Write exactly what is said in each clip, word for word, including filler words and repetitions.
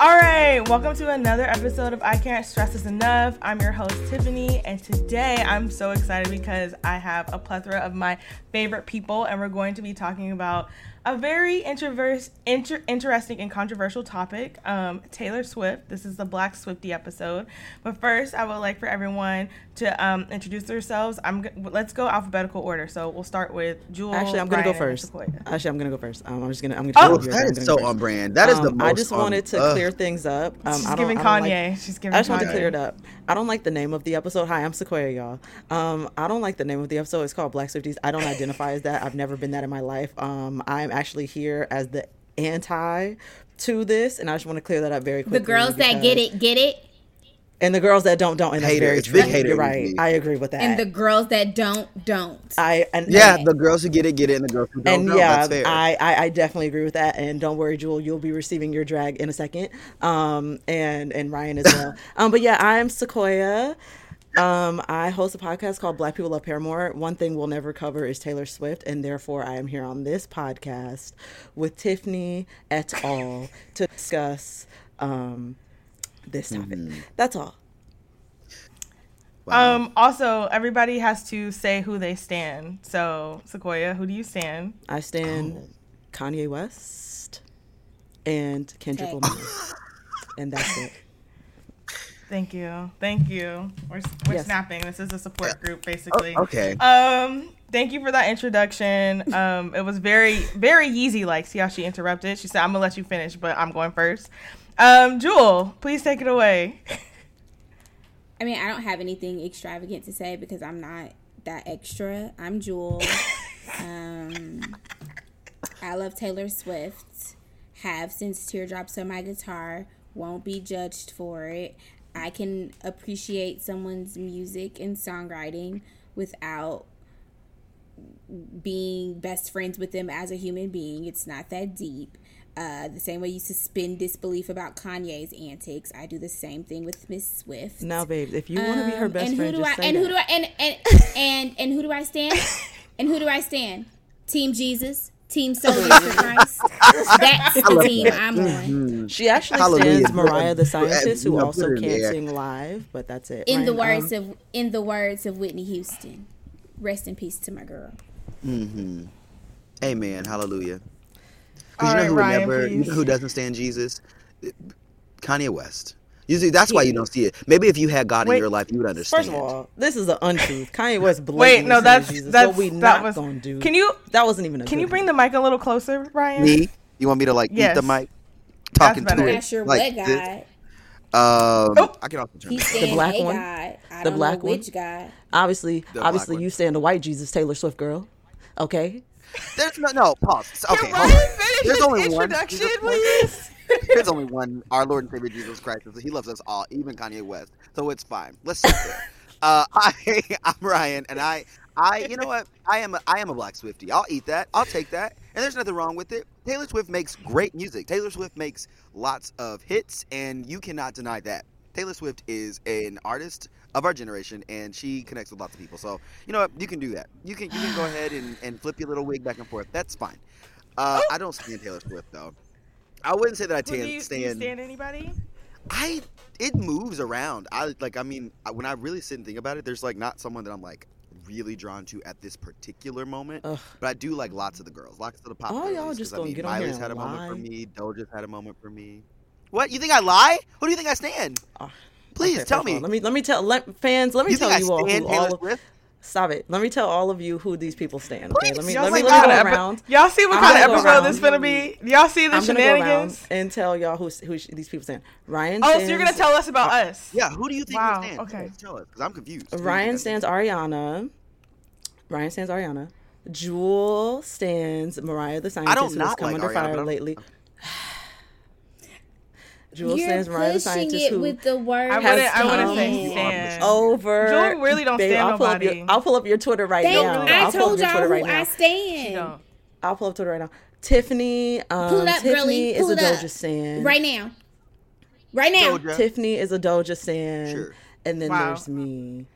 All right, welcome to another episode of I Can't Stress This Enough. I'm your host, Tiffany, and today I'm so excited because I have a plethora of my favorite people, and we're going to be talking about a very introvers- inter- interesting and controversial topic, um, Taylor Swift. This is the Black Swiftie episode. But first, I would like for everyone to um, introduce themselves. I'm g- let's go alphabetical order. So we'll start with Jewel. Actually, I'm going to go first. Actually, I'm going to go first. Um, I'm just going to. I'm gonna oh, that is so first. on brand. That is um, the most. I just on, wanted to uh, clear things up. Um, she's I don't, giving I don't Kanye. Like, she's giving. I just wanted to clear it up. I don't like the name of the episode. Hi, I'm Sequoia, y'all. Um, I don't like the name of the episode. It's called Black Swifties. I don't identify as that. I've never been that in my life. Um, I'm I'm actually here as the anti to this, and I just want to clear that up very quickly. The girls that get it, get it. And the girls that don't, don't. And hater, that's very true. Hater, you're right. I agree with that. And the girls that don't, don't. I and, Yeah, and, the girls who get it, get it, and the girls who don't, and don't. Yeah, that's fair. I, I, I definitely agree with that. And don't worry, Jewel, you'll be receiving your drag in a second. Um, and, and Ryan as well. um, But yeah, I'm Sequoia. Um, I host a podcast called Black People Love Paramore. One thing we'll never cover is Taylor Swift, and therefore I am here on this podcast with Tiffany et al. to discuss um, this topic. Mm-hmm. That's all. Wow. Um, also, everybody has to say who they stand. So, Sequoia, who do you stand? I stand oh. Kanye West and Kendrick Lamar. And that's it. Thank you. Thank you. We're, we're yes. snapping. This is a support group, basically. Oh, okay. Um, thank you for that introduction. Um, it was very, very Yeezy-like. See how she interrupted? She said, I'm going to let you finish, but I'm going first. Um, Jewel, please take it away. I mean, I don't have anything extravagant to say because I'm not that extra. I'm Jewel. um, I love Taylor Swift. Have since Teardrops on My Guitar. Won't be judged for it. I can appreciate someone's music and songwriting without being best friends with them as a human being. It's not that deep. Uh, the same way you suspend disbelief about Kanye's antics, I do the same thing with Miss Swift. Now, babe, if you um, want to be her best friend, just say that. And who do I and and and and who do I stand? And who do I stand? Team Jesus. Team Soldier for Christ. That's the team that. I'm mm-hmm. on. She actually Hallelujah. stands Mariah the Scientist, who also can't sing live, but that's it. In Ryan, the words um, of in the words of Whitney Houston, rest in peace to my girl. Mm-hmm. Amen. Hallelujah. Because you know right, who Ryan, never, you know who doesn't stand Jesus? Kanye West. Usually, that's why you don't see it. Maybe if you had God Wait, in your life, you would understand. First of all, this is an untruth. Kanye West blatantly. Wait, no, that's Jesus. that's what we that not going to do. Can you? That wasn't even. A can you bring the mic a little closer, Ryan? Me? You want me to like yes. eat the mic? Talking that's to it. That's your like what God. Um, oh. I can also turn he the black hey one. God. I the don't black know one. Which God? Obviously, the obviously, you one. stand the white Jesus, Taylor Swift girl. Okay. There's no no pause. Okay, can Ryan finish There's his only introduction, one. please? There's only one, our Lord and Savior Jesus Christ. He loves us all, even Kanye West. So it's fine. Let's sit there. Uh, I, I'm Ryan, and I, I, you know what? I am a, I am a Black Swiftie. I'll eat that. I'll take that. And there's nothing wrong with it. Taylor Swift makes great music. Taylor Swift makes lots of hits, and you cannot deny that. Taylor Swift is an artist of our generation, and she connects with lots of people. So, you know what? You can do that. You can you can go ahead and, and flip your little wig back and forth. That's fine. Uh, I don't stand Taylor Swift, though. I wouldn't say that I tan- well, do you, stand. Do you stand anybody? I it moves around. I like. I mean, when I really sit and think about it, there's like not someone that I'm like really drawn to at this particular moment. Ugh. But I do like lots of the girls, lots of the pop. Oh, y'all just gonna I mean, get on Miley's here had a lie. moment for me. Doja's had a moment for me. What you think I lie? Who do you think I stand? Oh, Please okay, tell me. On. Let me let me tell let, fans. Let me you tell think you I stand all who Taylor all of. Swift? Stop it. Let me tell all of you who these people stand. Okay, let me y'all let me look epi- around. Y'all see what I'm kind of episode this gonna be? Y'all see the I'm shenanigans? Go and tell y'all who who these people stand. Ryan. Oh, stands, so you're gonna tell us about uh, us? Yeah. Who do you think wow, stands? Okay. Tell us, because I'm confused. Ryan stands Ariana. Ryan stands Ariana. Jewel stands Mariah the Scientist. I don't not come like under Ariana, fire lately. Jewel You're stands Mariah the Scientist, who with the word I wouldn't, I wouldn't say stand. Over. Jewel really don't babe, stand I'll pull nobody. Up your, I'll pull up your Twitter right Thank now. I I'll told y'all who right I stand. I'll pull up Twitter right now. Tiffany, um, pull up, Tiffany girly. Pull is a Doja stand. Right now. Right now. Doja. Tiffany is a Doja stand. Sure. And then wow. there's me.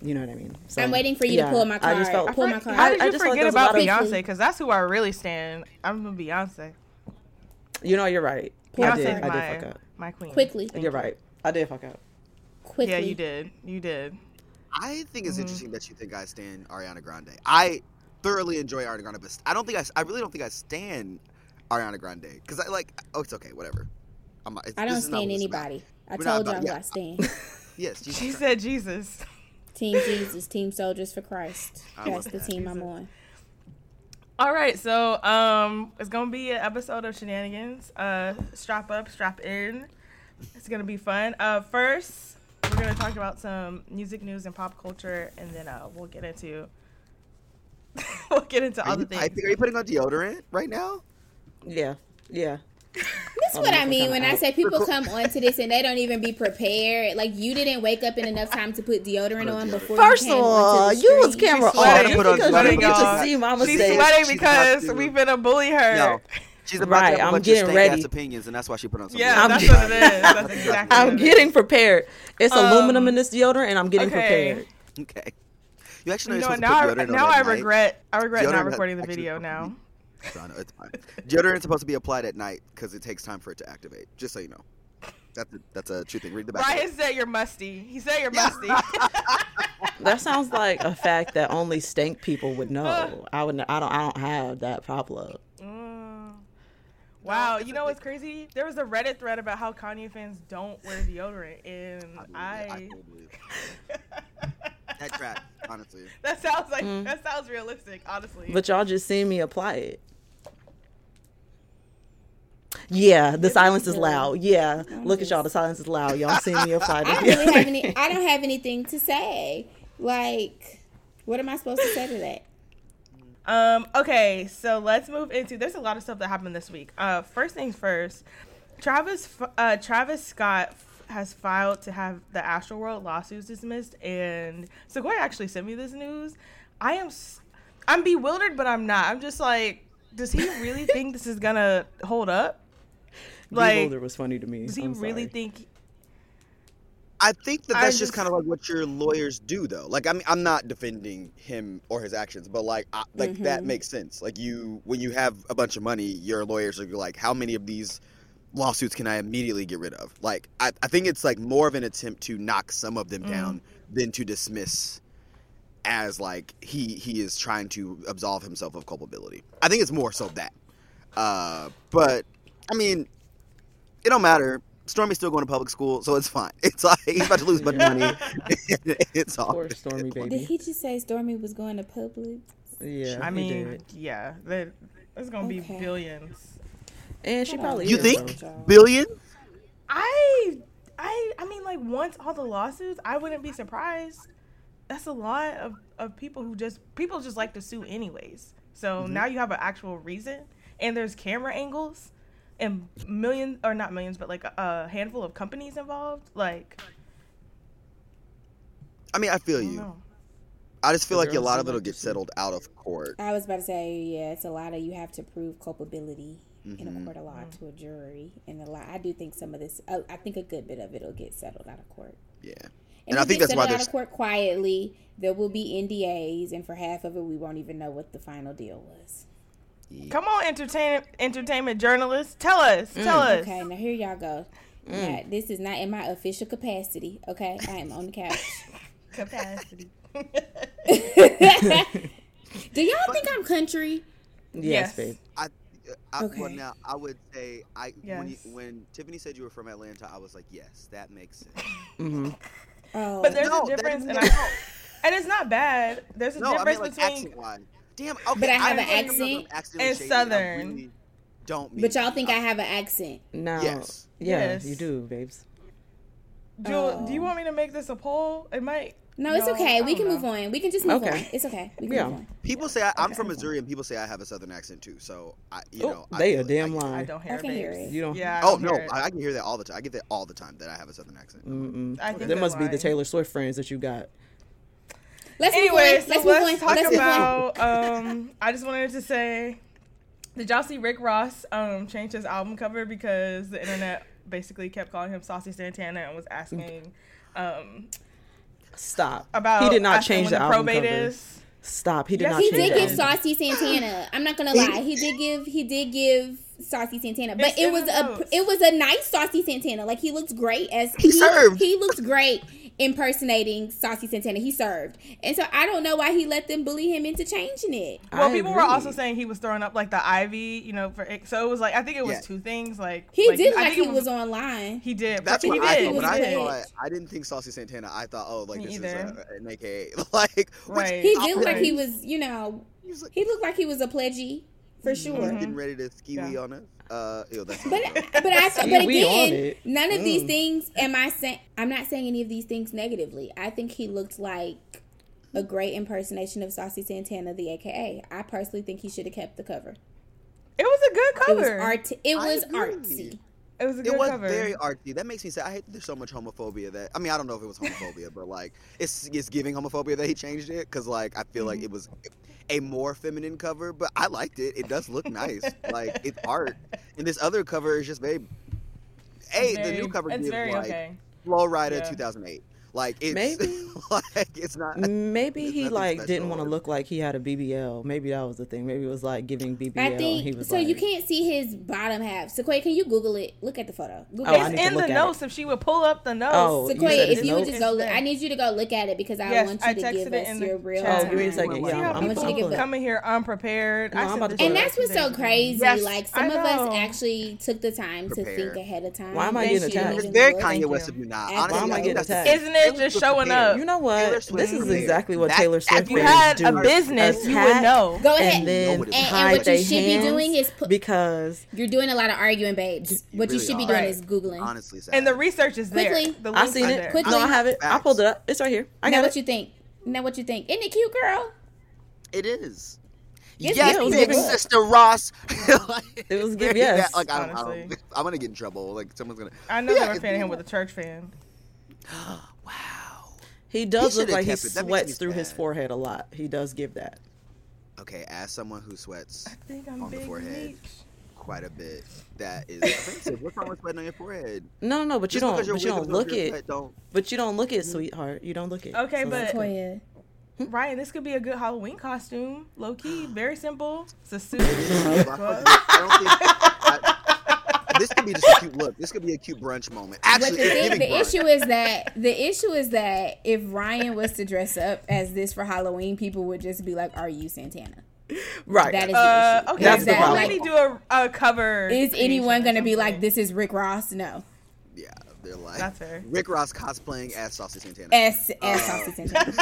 You know what I mean? So, I'm waiting for you yeah, to pull my card. I just felt, I pull my card. How did you I just forget about Beyonce? Because that's who I really stand. I'm a Beyonce. You know, you're right. I did. I did fuck up. my queen. Quickly. Thank You're you. Right. I did fuck up. Quickly. Yeah, you did. You did. I think it's mm-hmm. interesting that you think I stan Ariana Grande. I thoroughly enjoy Ariana Grande, but I don't think I, I really don't think I stan Ariana Grande because I like. Oh, it's okay, whatever. I'm not, it's, I don't stan anybody. I We're told y'all yeah. I stan. Yes, Jesus she Christ. Said Jesus. Team Jesus, Team Soldiers for Christ. I That's the that. team Jesus. I'm on. All right, so um, it's gonna be an episode of Shenanigans. Uh, strap up, strap in. It's gonna be fun. Uh, first. We're going to talk about some music news and pop culture, and then uh, we'll get into we'll get into are all you, the things. I think, are you putting on deodorant right now? Yeah, yeah. That's what I mean when out. I say people come onto this and they don't even be prepared. Like, you didn't wake up in enough time to put deodorant on before. First of all, you was camera on because you just see Mama say she's stage. sweating because we've been a bully her. No. She's about right, to have a I'm bunch getting of ready. Opinions, and that's why she put on some. Yeah, that's what it is. That's exactly I'm getting prepared. It's um, aluminum in this deodorant, and I'm getting okay. prepared. Okay. You actually know, you know now. I, now I regret. I regret deodorant not recording the video now. So I know it's fine. Deodorant is supposed to be applied at night because it takes time for it to activate. Just so you know, that's a, that's a true thing. Read the back. Ryan said you're musty. He said you're yeah. musty. That sounds like a fact that only stank people would know. Uh, I would. I don't. I don't have that problem. Wow, you know what's crazy? There was a Reddit thread about how Kanye fans don't wear deodorant, and I... I... That crap, honestly. That sounds like, mm. that sounds realistic, honestly. But y'all just seen me apply it. Yeah, the silence is loud. Yeah, look at y'all, the silence is loud. Y'all seen me apply it. I don't really have any, I don't have anything to say. Like, what am I supposed to say to that? Um, okay, so let's move into, there's a lot of stuff that happened this week. Uh, first things first, Travis uh, Travis Scott f- has filed to have the Astroworld lawsuits dismissed, and Sequoia actually sent me this news. I am, s- I'm bewildered, but I'm not. I'm just like, does he really think this is gonna hold up? Like, bewildered was funny to me. Does he I'm really sorry. think... He- I think that that's just, just kind of like what your lawyers do, though. Like, I mean, I'm not defending him or his actions, but like, I, like mm-hmm. that makes sense. Like, you, when you have a bunch of money, your lawyers are like, how many of these lawsuits can I immediately get rid of? Like, I, I think it's like more of an attempt to knock some of them mm. down than to dismiss as like he he is trying to absolve himself of culpability. I think it's more so that. Uh, but I mean, it don't matter. Stormy's still going to public school, so it's fine. It's like he's about to lose a bunch of money. It's all. Poor Stormy baby. Did he just say Stormy was going to public? Yeah, I mean, did. yeah, that, that's going to okay. be billions. And she Hold probably. On. You think so. Billion? I, I, I mean, like once all the lawsuits, I wouldn't be surprised. That's a lot of, of people who just people just like to sue anyways. So mm-hmm. now you have an actual reason, and there's camera angles. And millions, or not millions, but like a, a handful of companies involved. Like, I mean, I feel I you. Know. I just feel like a lot of it'll get settled out of court. I was about to say, yeah, it's a lot of you have to prove culpability mm-hmm. in a court of law mm-hmm. to a jury, and a lot. I do think some of this, uh, I think a good bit of it'll get settled out of court. Yeah, and, and I think that's why there's out of court quietly. There will be N D As, and for half of it, we won't even know what the final deal was. Yeah. Come on, entertain, entertainment journalists. Tell us. Mm. Tell us. Okay, now here y'all go. Mm. Now, this is not in my official capacity, okay? I am on the couch. Capacity. Do y'all think I'm country? Yes, yes. babe. I, I, okay. Well, now, I would say, I yes. when, you, when Tiffany said you were from Atlanta, I was like, yes, that makes sense. Mm-hmm. Oh. But there's no, a difference. And, I, and it's not bad. There's a no, difference I mean, like, between... Damn, okay. But I have I an accent and shady, Southern. And really don't mean But y'all think I have an accent? No. Yes. Yeah, yes. You do, babes. Jewel, oh. do you want me to make this a poll? It might. No, no it's okay. We can know. move on. We can just move okay. on. It's okay. We can yeah. move on. People say I, I'm okay. from Missouri, and people say I have a Southern accent too. So I, you Ooh, know, I they a damn lie. I don't hear, I can hear it. You don't. Yeah. I oh don't no, I can hear that all the time. I get that all the time that I have a Southern accent. Mm-mm. I think there must lying. be the Taylor Swift friends that you got. Let's anyway, so let's, let's talk let's about, um, I just wanted to say, did y'all see Rick Ross um, change his album cover because the internet basically kept calling him Saucy Santana and was asking, um, stop, about he did not change the, the album cover. Is. Stop. He did yes, not. He did that. give Saucy Santana. I'm not gonna lie. He did give. He did give Saucy Santana, but it's it was a it was a nice Saucy Santana. Like he looked great as he, he served. He looked great impersonating Saucy Santana. He served, and so I don't know why he let them bully him into changing it. Well, I people agree. were also saying he was throwing up like the ivy, you know. For so it was like I think it was yeah. two things. Like he like, did like he was, was online. He did. That's what I thought. When I saw it, I didn't think Saucy Santana. I thought, oh, like Me this either. is a, an A K A. Like right. he looked like he was, you know, he, like, he looked like he was a pledgee. For sure, mm-hmm. getting ready to ski yeah. on us. Uh, ew, that's but but I but again, none of mm. these things. Am I saying? I'm not saying any of these things negatively. I think he looked like a great impersonation of Saucy Santana, the A K A. I personally think he should have kept the cover. It was a good cover. It was, art- it was artsy. It was a good it was cover. very artsy. That makes me sad. I hate that there's so much homophobia that I mean I don't know if it was homophobia, but like it's it's giving homophobia that he changed it because like I feel mm-hmm. like it was. It, a more feminine cover, but I liked it. It does look nice. Like, it's art. And this other cover is just, babe, hey, the new cover gives, like, okay. Flow Rider yeah. two thousand eight. Like, it's, maybe, like, it's not. Maybe he, like, special. didn't want to look like he had a B B L. Maybe that was the thing. Maybe it was, like, giving B B L. I think, he was so like, you can't see his bottom half. Sequoia, can you Google it? Look at the photo. Google oh, it. It's in the notes. It. If she would pull up the notes. Oh, Sequoia, if you would just go look. I need you to go look at it because I yes, want you I to give us your real oh, time. Oh, wait a second. Yeah, yeah, I'm, I'm, I'm, I'm coming here unprepared. No, I and that's what's so crazy. Like, some of us actually took the time to think ahead of time. Why am I getting attacked? It's very Kanye West of you now. Why am I getting attacked? Isn't it Taylor just showing prepared. up? You know what? This is exactly what that, Taylor Swift if you had do. a business, Attack, you would know. Go ahead. And, then and, and what you should be doing is... Pu- because... You're doing a lot of arguing, babes. What you, you really should be doing right. is Googling. Honestly, sad. And the research is Quickly. there. The I've seen it. Quickly. No, I have it. I pulled it up. It's right here. I now got what it. you think. Now what you think. Isn't it cute, girl? It is. Yes, yes big sister Ross. like, it was good, yes. Like, I don't, I don't, I'm going to get in trouble. Like, someone's going to... I know they were fanning him with a church fan. Wow, he does he look like he sweats through bad. his forehead a lot. He does give that. Okay, as someone who sweats I think I'm on the forehead leech. quite a bit, that is offensive. What's wrong with sweating on your forehead? No, no, no. But Just you don't. But you don't look it. Head, don't. But you don't look it, sweetheart. You don't look it. Okay, so but Toya, hmm? Ryan, this could be a good Halloween costume. Low key, very simple. It's a suit. This could be just a cute look. This could be a cute brunch moment. Actually, but the, thing, the issue is that the issue is that if Ryan was to dress up as this for Halloween, people would just be like, "Are you Santana?" Right. That is uh, the issue. Okay. That's is the that, problem. Like, do a, a cover. Is anyone going to be like, "This is Rick Ross"? No. Yeah, they're like That's fair. Rick Ross cosplaying as Saucy Santana. As as uh, Saucy Santana.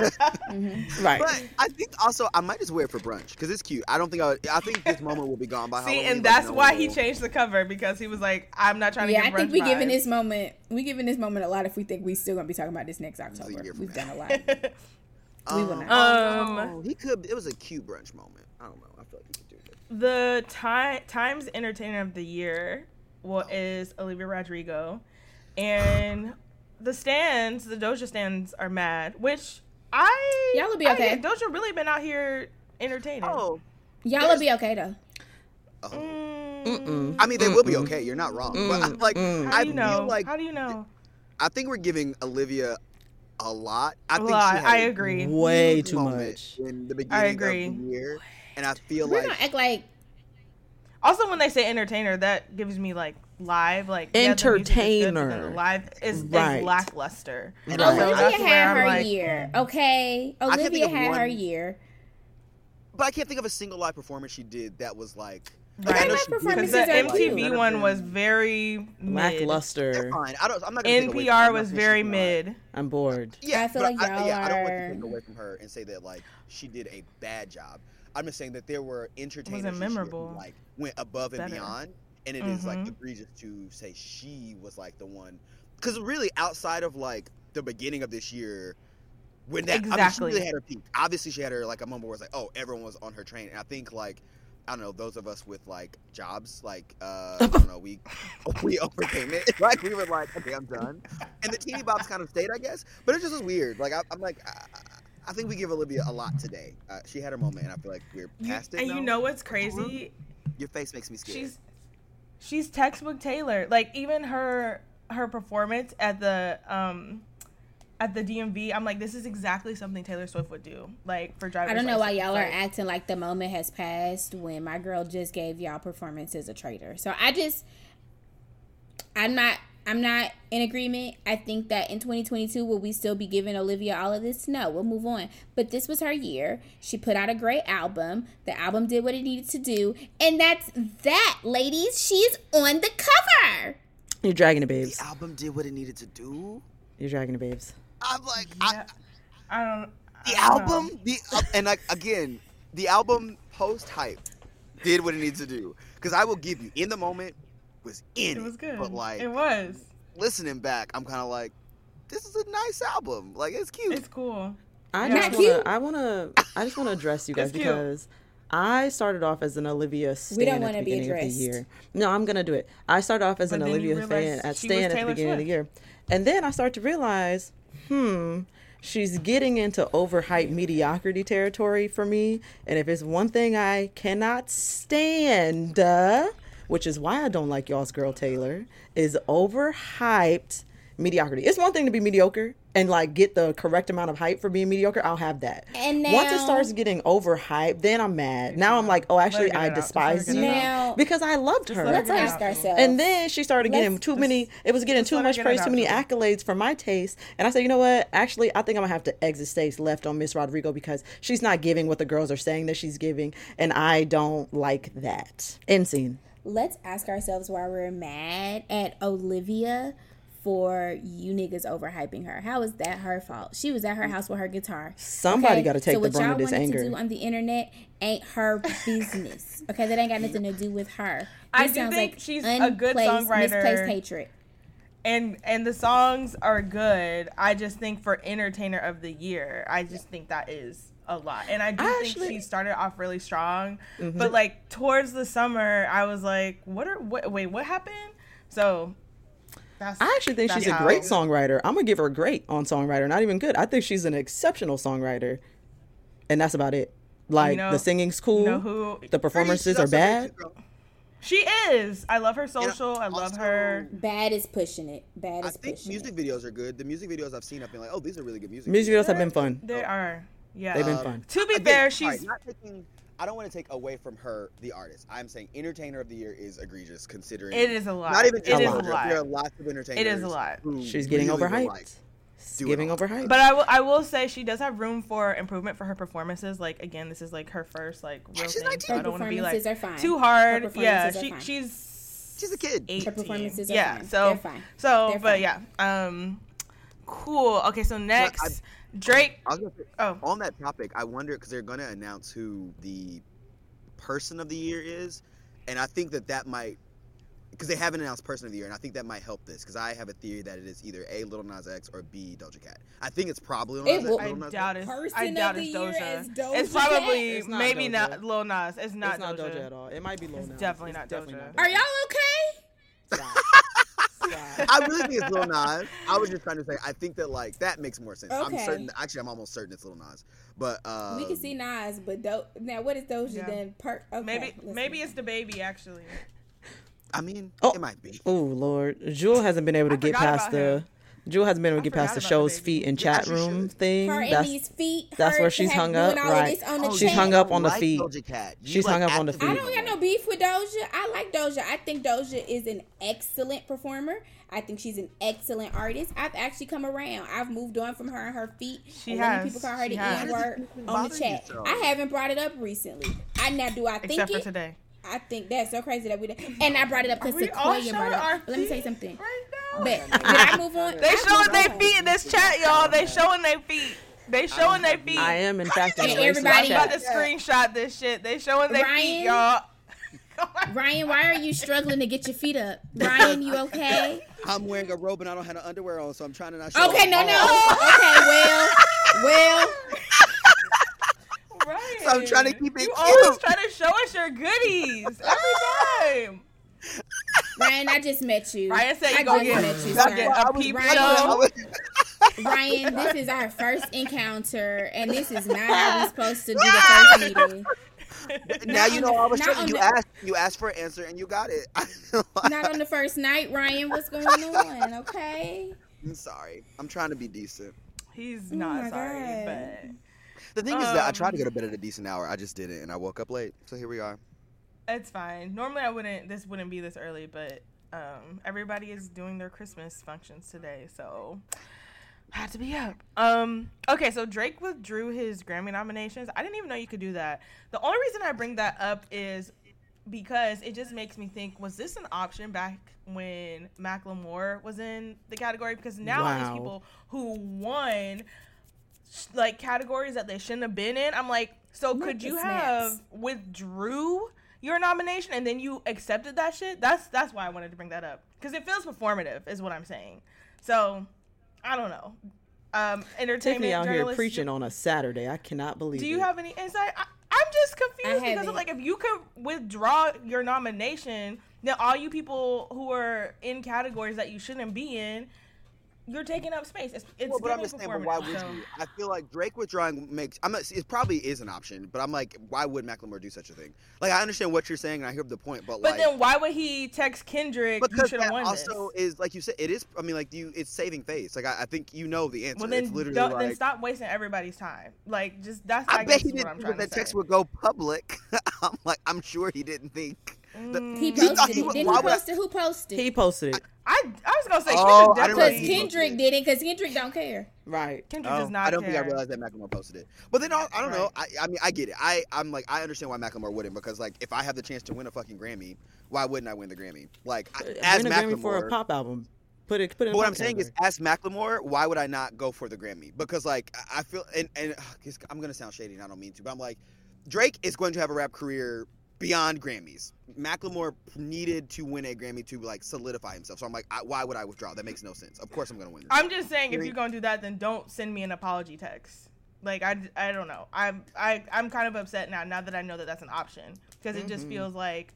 mm-hmm. Right. But I think also I might just wear it for brunch because it's cute. I don't think I. Would, I think this moment will be gone by. See, Halloween, and that's no why he will. changed the cover because he was like, I'm not trying yeah, to. Yeah, I think we vibes. giving this moment. We giving this moment a lot if we think we still gonna be talking about this next October. We've now. done a lot. um, we will not. Um, oh, he could. It was a cute brunch moment. I don't know. I feel like he could do it. The time Times Entertainer of the Year. Well, is Olivia Rodrigo, and the stands, the Doja stands are mad. Which I y'all will be okay. I, Doja really been out here entertaining. Oh, y'all will be okay though. Oh. Mm. I mean, they Mm-mm. will be okay. You're not wrong. Mm-mm. But I'm like, Mm-mm. how do you know? Like, how do you know? I think we're giving Olivia a lot. I a think lot. She had I agree. Way too much in the beginning I agree. of the year, and I feel we're like gonna act like. Also, when they say entertainer, that gives me, like, live, like... Entertainer. Yeah, the good, live is, right. is lackluster. Right. Olivia had her like, year, okay? Olivia had one, her year. But I can't think of a single live performance she did that was, like... Right. Like, I know she, performances the M T V like, one was very lackluster. They're fine. I don't, I'm not going to N P R was very mid. I'm bored. Yeah, I feel like I, y'all yeah, are... I don't want to take away from her and say that, like, she did a bad job. I'm just saying that there were entertainers memorable. who, like, went above and Better. beyond, and it mm-hmm. is, like, egregious to say she was, like, the one. Because really, outside of, like, the beginning of this year, when that exactly. I mean, she really had her peak. Obviously, she had her, like, a moment where it's like, oh, everyone was on her train. And I think, like, I don't know, those of us with, like, jobs, like, uh, I don't know, we we overcame it. Like, we were like, okay, I'm done. And the teeny bops kind of stayed, I guess. But it just was weird. Like, I, I'm like... I, I think we give Olivia a lot today. Uh, she had her moment, and I feel like we're past it. And now. You know what's crazy? Your face makes me scared. She's she's textbook Taylor. Like even her her performance at the um at the D M V, I'm like, this is exactly something Taylor Swift would do, like, for driver's I don't know license. Why y'all like, are acting like the moment has passed when my girl just gave y'all performance as a traitor. So I just, I'm not, I'm not in agreement. I think that in twenty twenty-two, will we still be giving Olivia all of this? No, we'll move on. But this was her year. She put out a great album. The album did what it needed to do. And that's that, ladies. She's on the cover. You're dragging the babes. The album did what it needed to do? You're dragging the babes. I'm like, yeah. I, I don't I The don't album, know. the uh, and like again, the album post-hype did what it needed to do. Because I will give you, in the moment, was in it. It was good. But like, it was. Listening back, I'm kind of like, this is a nice album. Like, it's cute. It's cool. I yeah. just want to, I want to, I just want to address you guys because I started off as an Olivia stan we don't at the beginning be of the year. No, I'm going to do it. I started off as but an Olivia fan at stan at the beginning Swift. Of the year. And then I started to realize, hmm, she's getting into overhyped mediocrity territory for me. And if it's one thing I cannot stand, uh, which is why I don't like y'all's girl Taylor, is overhyped mediocrity. It's one thing to be mediocre and like get the correct amount of hype for being mediocre. I'll have that. And now, once it starts getting overhyped, then I'm mad. Now I'm like, oh, actually, I despise you now, because I loved her. Let's ask ourselves. And then she started getting let's, too many. It was getting too much praise, too many accolades for my taste. And I said, you know what? Actually, I think I'm gonna have to exit stage left on Miss Rodrigo because she's not giving what the girls are saying that she's giving, and I don't like that. End scene. Let's ask ourselves why we're mad at Olivia for you niggas overhyping her. How is that her fault? She was at her house with her guitar. Somebody okay? got to take so the brunt of this anger. So what y'all wanted to do on the internet ain't her business. Okay, that ain't got nothing to do with her. This I do think like she's a good songwriter. Misplaced hatred. And and the songs are good. I just think for Entertainer of the Year, I just think that is a lot. And I do I think actually, she started off really strong, mm-hmm. but like towards the summer, I was like, what are, what, wait, what happened? So that's, I actually think she's how. a great songwriter. I'm gonna give her a great on songwriter, not even good. I think she's an exceptional songwriter, and that's about it. Like, you know, the singing's cool, you know who, the performances are bad. She is. I love her social. You know, I love also, her. Bad is pushing it. Bad is pushing it. I think music it. videos are good. The music videos I've seen, I've been like, oh, these are really good music videos. Music videos have been fun. They oh. are. Yeah. They've been um, fun. To be again, fair, she's... Right, not taking, I don't want to take away from her, the artist. I'm saying Entertainer of the Year is egregious, considering... It is a lot. Not even it is a lot. There are lots of entertainers. It is a lot. She's getting really overhyped. Like, giving overhyped. But I will, I will say she does have room for improvement for her performances. Like, again, this is, like, her first, like, real yeah, she's thing. nineteen. So I don't want to be, like, too hard. Yeah, she, she's... She's a kid. eighteen. Her performances are yeah, fine. So, They're fine. So, They're but, fine. yeah. Um, cool. Okay, so next... Look, Drake. I was gonna say, oh. On that topic, I wonder, because they're going to announce who the person of the year is. And I think that that might, because they haven't announced person of the year. And I think that might help this, because I have a theory that it is either A, Lil Nas X, or B, Doja Cat. I think it's probably Lil Nas X. I Lil doubt it's Doja. Doja. It's probably, it's not maybe Doja. not Lil Nas. It's not, it's not Doja. Doja at all. It might be Lil Nas. It's definitely it's not definitely Doja. Not Are y'all okay? Stop. I really think it's Lil Nas. I was just trying to say, I think that, like, that makes more sense. Okay. I'm certain. Actually, I'm almost certain it's Lil Nas. But um, we can see Nas, but Do- now what is Doja yeah. then? Per- okay, maybe listen. maybe it's the baby, actually. I mean, oh. it might be. Oh, Lord. Jewel hasn't been able to I get past the... Jewel hasn't been able to get past the show's feet and chat room thing. Her and these feet. That's where she's hung up. Right. She's hung up on the feet. She's hung up on the feet. I don't got no beef with Doja. I like Doja. I think Doja is an excellent performer. I think she's an excellent artist. I've actually come around. I've moved on from her and her feet. She has. People call her the N-word on the chat. I haven't brought it up recently. I now do I think it? Except for today. I think that's so crazy that we did. And I brought it up because Sequoia brought it up. Let me tell you something. Right now? But did I move on? They showing their feet in this chat, y'all. They showing their feet. They showing their feet. I am, in fact, in the chat. I'm about to screenshot this shit. They showing their feet, y'all. Ryan, why are you struggling to get your feet up? Ryan, you okay? I'm wearing a robe and I don't have no underwear on, so I'm trying to not show Okay, no, no. Okay, well, well. Right. So I'm trying to keep it you cute. Always try to show us your goodies every time. Ryan, I just met you. Ryan said you gonna get, you, get a peep show. Ryan, this is our first encounter, and this is not how we're supposed to do the first meeting. Now you know I was trying. You asked, you asked for an answer, and you got it. Not on the first night, Ryan. What's going on? Okay. I'm sorry. I'm trying to be decent. He's not oh sorry, God. But... The thing um, is that I tried to go to bed at a decent hour. I just didn't, and I woke up late. So here we are. It's fine. Normally, I wouldn't. This wouldn't be this early, but um, everybody is doing their Christmas functions today, so I had to be up. Um, okay, so Drake withdrew his Grammy nominations. I didn't even know you could do that. The only reason I bring that up is because it just makes me think, was this an option back when Macklemore was in the category? Because now wow. There's people who won like categories that they shouldn't have been in. I'm like, so Look could you have snaps. withdrew your nomination and then you accepted that shit? That's that's why I wanted to bring that up, because it feels performative is what I'm saying. So I don't know. Um, entertainment out here preaching on a Saturday. I cannot believe. Do you it. have any insight? I, I'm just confused because of, like, if you could withdraw your nomination, then all you people who are in categories that you shouldn't be in, you're taking up space. It's, it's well, but I'm just saying, but why would so. you? I feel like Drake withdrawing makes. I'm not. It probably is an option, but I'm like, why would Macklemore do such a thing? Like, I understand what you're saying, and I hear the point, but, but like, but then why would he text Kendrick? Because you that won also this? Is like you said. It is. I mean, like you. It's saving face. Like I, I think you know the answer. Well, then, it's literally like, then stop wasting everybody's time. Like just that's. I, I bet he didn't think that text would go public. I'm like, I'm sure he didn't think. The, he posted he, it. He, Did he post it? Who posted? He posted it. I, I was gonna say oh, Kendrick because Kendrick did it because Kendrick don't care. Right. Kendrick oh, does not. I don't care. think I realized that Macklemore posted it. But then I, I don't right. know. I, I mean I get it. I I'm like I understand why Macklemore wouldn't, because like if I have the chance to win a fucking Grammy, why wouldn't I win the Grammy? Like I, as win a Macklemore Grammy for a pop album. Put it. Put it. But what I'm saying is, ask Macklemore, why would I not go for the Grammy? Because like I feel and and I'm gonna sound shady and I don't mean to, but I'm like, Drake is going to have a rap career beyond Grammys. Macklemore needed to win a Grammy to like solidify himself. So I'm like, I, why would I withdraw? That makes no sense. Of course I'm going to win this. I'm just saying, if you're going to do that, then don't send me an apology text. Like, I, I don't know. I'm, I, I'm kind of upset now, now that I know that that's an option. Because it mm-hmm. just feels like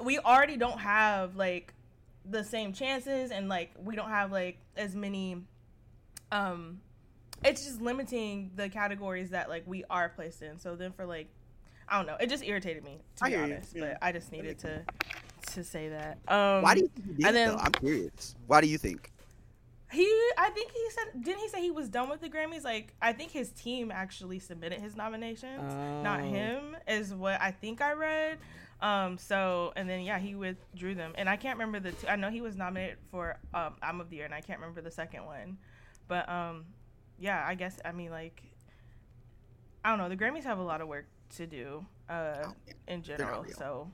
we already don't have like the same chances, and like we don't have like as many, um, it's just limiting the categories that like we are placed in. So then for like, I don't know. It just irritated me, to be honest. Yeah. But I just needed to to say that. Um, Why do you think he did and then, it, though? I'm curious. Why do you think? He, I think he said, didn't he say he was done with the Grammys? Like, I think his team actually submitted his nominations, oh. not him, is what I think I read. Um, so, and then, yeah, he withdrew them. And I can't remember the two. I know he was nominated for um, Album of the Year, and I can't remember the second one. But, um, yeah, I guess, I mean, like, I don't know. The Grammys have a lot of work to do uh oh, in general, so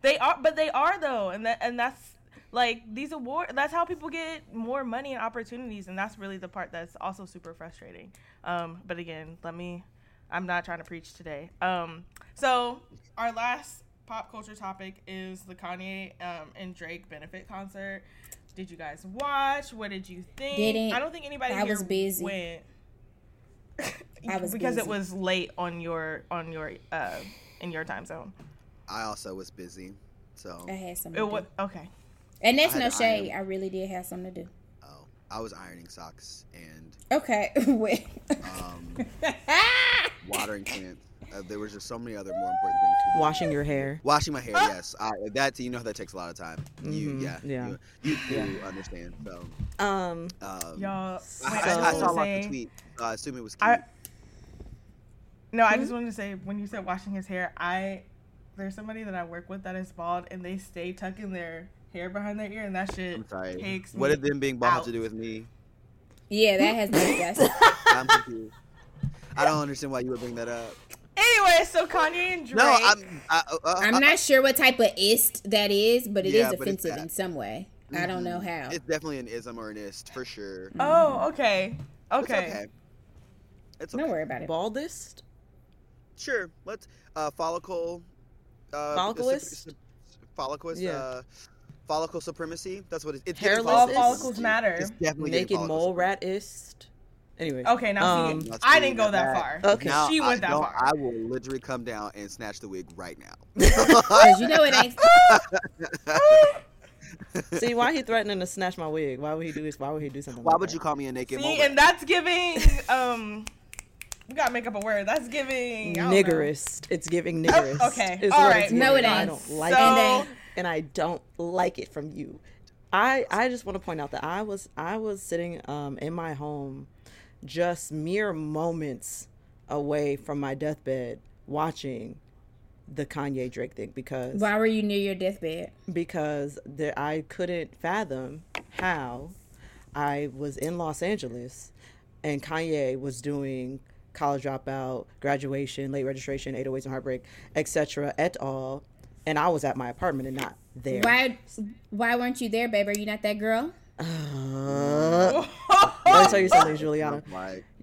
they are, but they are though, and that and that's like these awards, that's how people get more money and opportunities, and that's really the part that's also super frustrating. Um but again, let me I'm not trying to preach today. Um so our last pop culture topic is the Kanye um and Drake benefit concert. Did you guys watch? What did you think? Didn't, I don't think anybody I here was busy went. I was because busy. It was late on your on your uh in your time zone. I also was busy, so I had something. It was okay, and that's no shade. Iron. I really did have something to do. Oh, I was ironing socks and okay, wait, um, watering plants. Uh, there was just so many other more important things. Washing your hair. Washing my hair, oh. yes. I, that you know that takes a lot of time. You, mm-hmm. yeah, yeah. You, you, yeah. you understand. So, um, um y'all. I, so I, I saw lots of tweets. Uh, I assume it was cute. I, no, I mm-hmm. just wanted to say, when you said washing his hair, I there's somebody that I work with that is bald, and they stay tucking their hair behind their ear, and that shit takes. What me did them being bald out. have to do with me? Yeah, that has nothing. Yes. I'm confused. I don't understand why you would bring that up. Anyway, so Kanye and Drake. No, I'm, I, uh, I'm not I, sure what type of ist that is, but it yeah, is offensive in some way. Mm-hmm. I don't know how. It's definitely an ism or an ist for sure. Mm-hmm. Oh, okay. Okay. It's okay. It's okay. Don't worry about it. Baldist? Sure. Let's uh, follicle. Uh, Follicleist? Follicleist. Yeah. Uh, follicle supremacy. That's what it is. Hairless. Follicles matter. It's definitely naked mole ratist. Anyway. Okay, now um, see, I didn't go that, that far. Okay, now she went I, that far. I will literally come down and snatch the wig right now. Because you know it ain't. See, why he threatening to snatch my wig? Why would he do this? Why would he do something? Why like would that? You call me a naked? See, moment? And that's giving. Um, we gotta make up a word. That's giving niggerist. Know. It's giving niggerist. Okay, all right. No, it ain't. I don't like so, it, and I don't like it from you. I, I just want to point out that I was I was sitting um in my home, just mere moments away from my deathbed, watching the Kanye Drake thing. Because why were you near your deathbed? Because there, I couldn't fathom how I was in Los Angeles and Kanye was doing College Dropout, Graduation, Late Registration, eight oh eights and Heartbreak, et cetera et al. And I was at my apartment and not there. Why Why weren't you there, babe? Are you not that girl? Uh, let me tell you something, Juliana.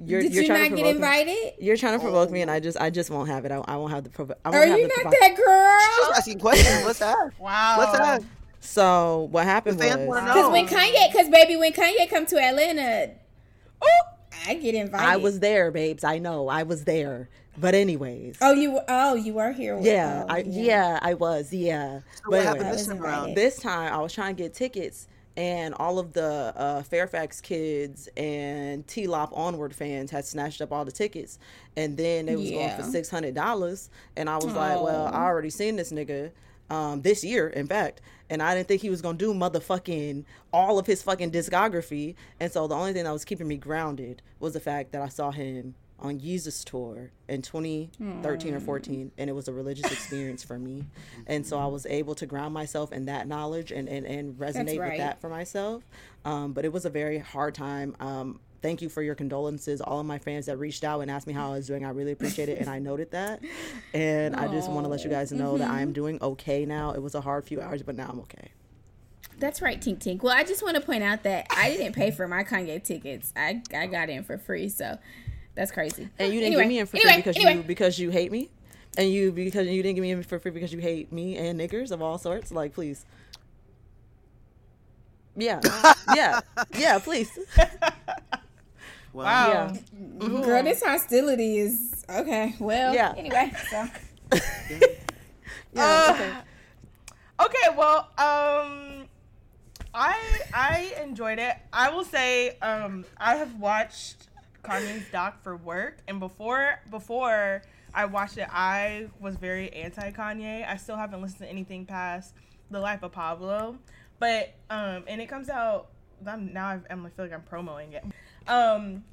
You're, Did you're you not get invited? Me. You're trying to provoke oh. me, and I just I just won't have it. I, I won't have the provoke. Are you not provo- that girl? She's asking questions. What's up? Wow. What's up? So what happened was, because when Kanye, because baby, when Kanye come to Atlanta, oh, I get invited. I was there, babes. I know I was there. But anyways. Oh, you oh you were here. With, yeah, oh, I, yeah, yeah, I was. Yeah. So but what happened this time? This time I was trying to get tickets, and all of the uh, Fairfax kids and T-Lop Onward fans had snatched up all the tickets, and then they was yeah. going for six hundred dollars, and I was Aww. like, well, I already seen this nigga um, this year, in fact, and I didn't think he was going to do motherfucking all of his fucking discography, and so the only thing that was keeping me grounded was the fact that I saw him on Jesus tour in twenty thirteen mm. or fourteen, and it was a religious experience for me, and so I was able to ground myself in that knowledge and and, and resonate right. with that for myself, um but it was a very hard time. Um thank you for your condolences, all of my fans that reached out and asked me how I was doing. I really appreciate it, and I noted that, and Aww. I just want to let you guys know mm-hmm. that I am doing okay now. It was a hard few hours, but now I'm okay. That's right, Tink Tink. Well, I just want to point out that I didn't pay for my Kanye tickets. I I got in for free, so that's crazy. And you didn't anyway, give me in for free anyway, because anyway. you because you hate me, and you because you didn't give me in for free because you hate me and niggers of all sorts. Like, please, yeah, yeah, yeah, please. Wow, yeah. Mm-hmm. Girl, this hostility is okay. Well, yeah. Anyway, so yeah, uh, okay. Okay, well, um, I I enjoyed it. I will say, um, I have watched Kanye's doc for work, and before before I watched it, I was very anti-Kanye. I still haven't listened to anything past The Life of Pablo, but um and it comes out I'm, now I've, I'm, I feel like I'm promoting it, um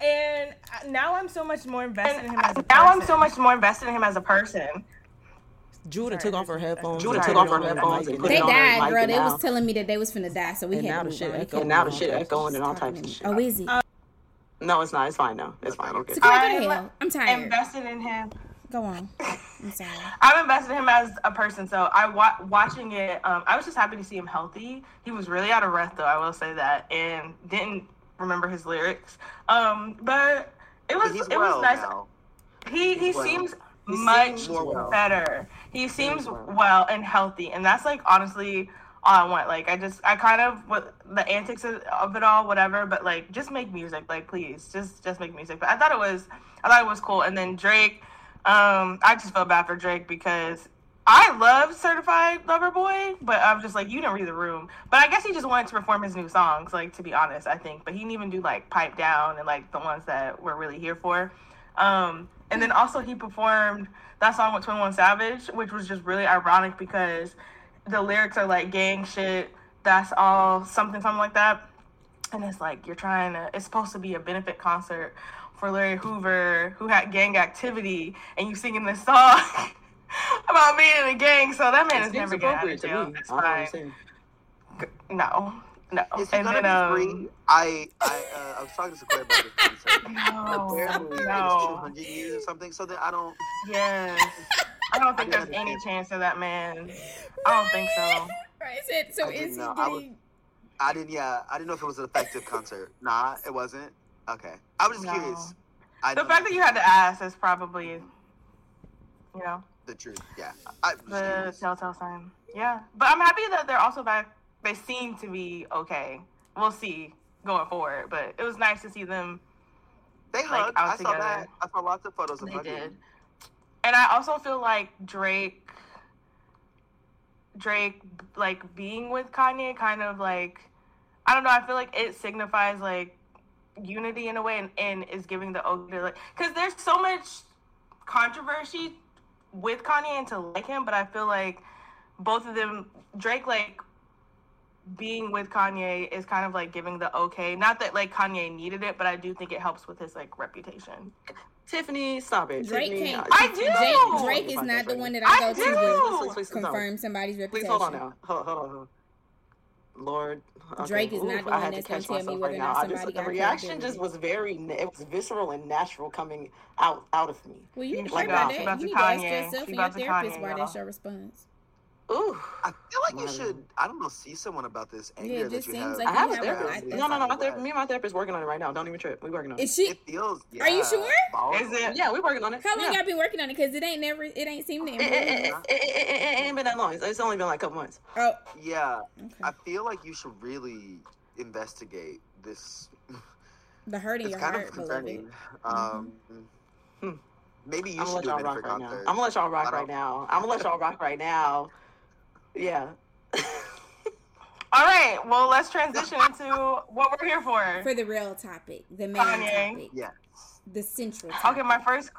and now I'm so much more invested in him as a person. Now I'm so much more invested in him as a person. Judah Sorry, took off her headphones. Judah took off her headphones. And they died, girl. They was telling me that they was finna die, so we and had to move on. And now the shit echoing and all types of shit. Oh, is he? Um, No, it's not. It's fine now. It's fine. Okay. So I don't I'm tired. Invested in him. Go on. I'm sorry. I'm invested in him as a person. So I wa- watching it. Um, I was just happy to see him healthy. He was really out of breath, though. I will say that, and didn't remember his lyrics. Um, but it was He's it well was nice. Now. He He's he well. seems he much well. better. He seems well. well and healthy, and that's like honestly all I want. Like, I just, I kind of, what the antics of, of it all, whatever, but, like, just make music, like, please, just, just make music, but I thought it was, I thought it was cool, and then Drake, um, I just felt bad for Drake, because I love Certified Lover Boy, but I'm just like, you didn't read the room, but I guess he just wanted to perform his new songs, like, to be honest, I think, but he didn't even do, like, Pipe Down, and, like, the ones that we're really here for, um, and then also he performed that song with twenty-one Savage, which was just really ironic, because the lyrics are like gang shit, that's all, something, something like that. And it's like, you're trying to, it's supposed to be a benefit concert for Larry Hoover, who had gang activity, and you singing this song about being in a gang. So that man is never getting out of jail. It's fine. No, no. It's and then, um, free. I, I, uh, I was talking to Sequoia about this concert. No, apparently no. It's two hundred years or something, so that I don't. Yes. I don't think I there's understand. any chance of that man. Right. I don't think so. Right. Said, so I is he know. getting... I, was, I didn't, yeah. I didn't know if it was an effective concert. Nah, it wasn't. Okay. I was just no. curious. I the fact that you had to ask is probably, you know. The truth, yeah. I, the telltale sign. Yeah. But I'm happy that they're also back. They seem to be okay. We'll see going forward. But it was nice to see them. They like, hugged. Out I together. saw that. I saw lots of photos of them. They did. And I also feel like Drake, Drake, like, being with Kanye kind of, like, I don't know, I feel like it signifies, like, unity in a way, and, and is giving the okay, like, because there's so much controversy with Kanye and to like him, but I feel like both of them, Drake, like, being with Kanye is kind of like giving the okay. Not that like Kanye needed it, but I do think it helps with his like reputation. Tiffany, stop it. Drake Tiffany, can't. I do. Drake, Drake is not the one that I, I go do. to please, please, please, please, confirm somebody's reputation. Please hold on now. Hold on. Hold on. Lord, okay. Drake is not Oof, the one that's going to tell me whether or not somebody just, got The reaction just was very, it was visceral and natural coming out out of me. Well, you need to like, no, about that. You need to ask yourself and your therapist Kanye, why that's your response. Ooh, I feel like you should, I don't know, see someone about this anger yeah, it just that you seems have. Like I have a therapist. No, no, no, my ther- me and my therapist working on it right now. Don't even trip. We're working on it. Is she? It feels, yeah, are you sure? Is it? Yeah, we're working on it. How long yeah. y'all been working on it? Because it ain't never, it ain't seemed to improve. It, it, it, it, it, it ain't been that long. It's, it's only been like a couple months. Oh. Yeah. Okay. I feel like you should really investigate this. The hurt in your heart. It's kind of concerning. Um, mm-hmm. hmm. Maybe you I'm should do it for right now. I'm going to let y'all rock right now. I'm going to let y'all rock right now. Yeah. All right. Well, let's transition into what we're here for. For the real topic, the main Kanye. topic, yes, the central topic. Okay. My first,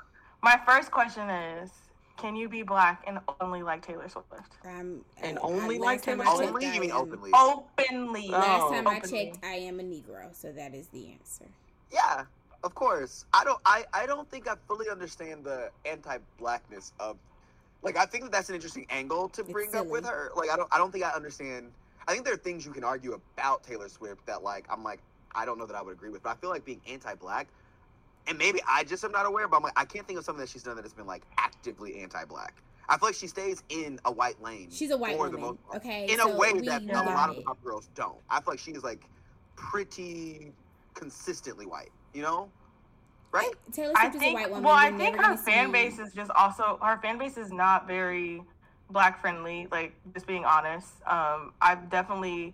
my first question is: can you be black and only like Taylor Swift? Um, and I, only I, like Taylor Swift? Only? You mean openly? Openly. Oh, last time openly. I checked, I am a Negro, so that is the answer. Yeah, of course. I don't. I, I don't think I fully understand the anti-blackness of. Like, I think that that's an interesting angle to bring up with her. Like, I don't I don't think I understand. I think there are things you can argue about Taylor Swift that, like, I'm like, I don't know that I would agree with. But I feel like being anti-black, and maybe I just am not aware, but I'm like, I can't think of something that she's done that has been, like, actively anti-black. I feel like she stays in a white lane. She's a white woman, for the most part. Okay, in a way that a lot of pop girls don't. I feel like she is, like, pretty consistently white, you know? Right? Taylor Swift I think, is a white woman. Well, I think her fan base is just also, her fan base is not very black friendly, like, just being honest. Um, I've definitely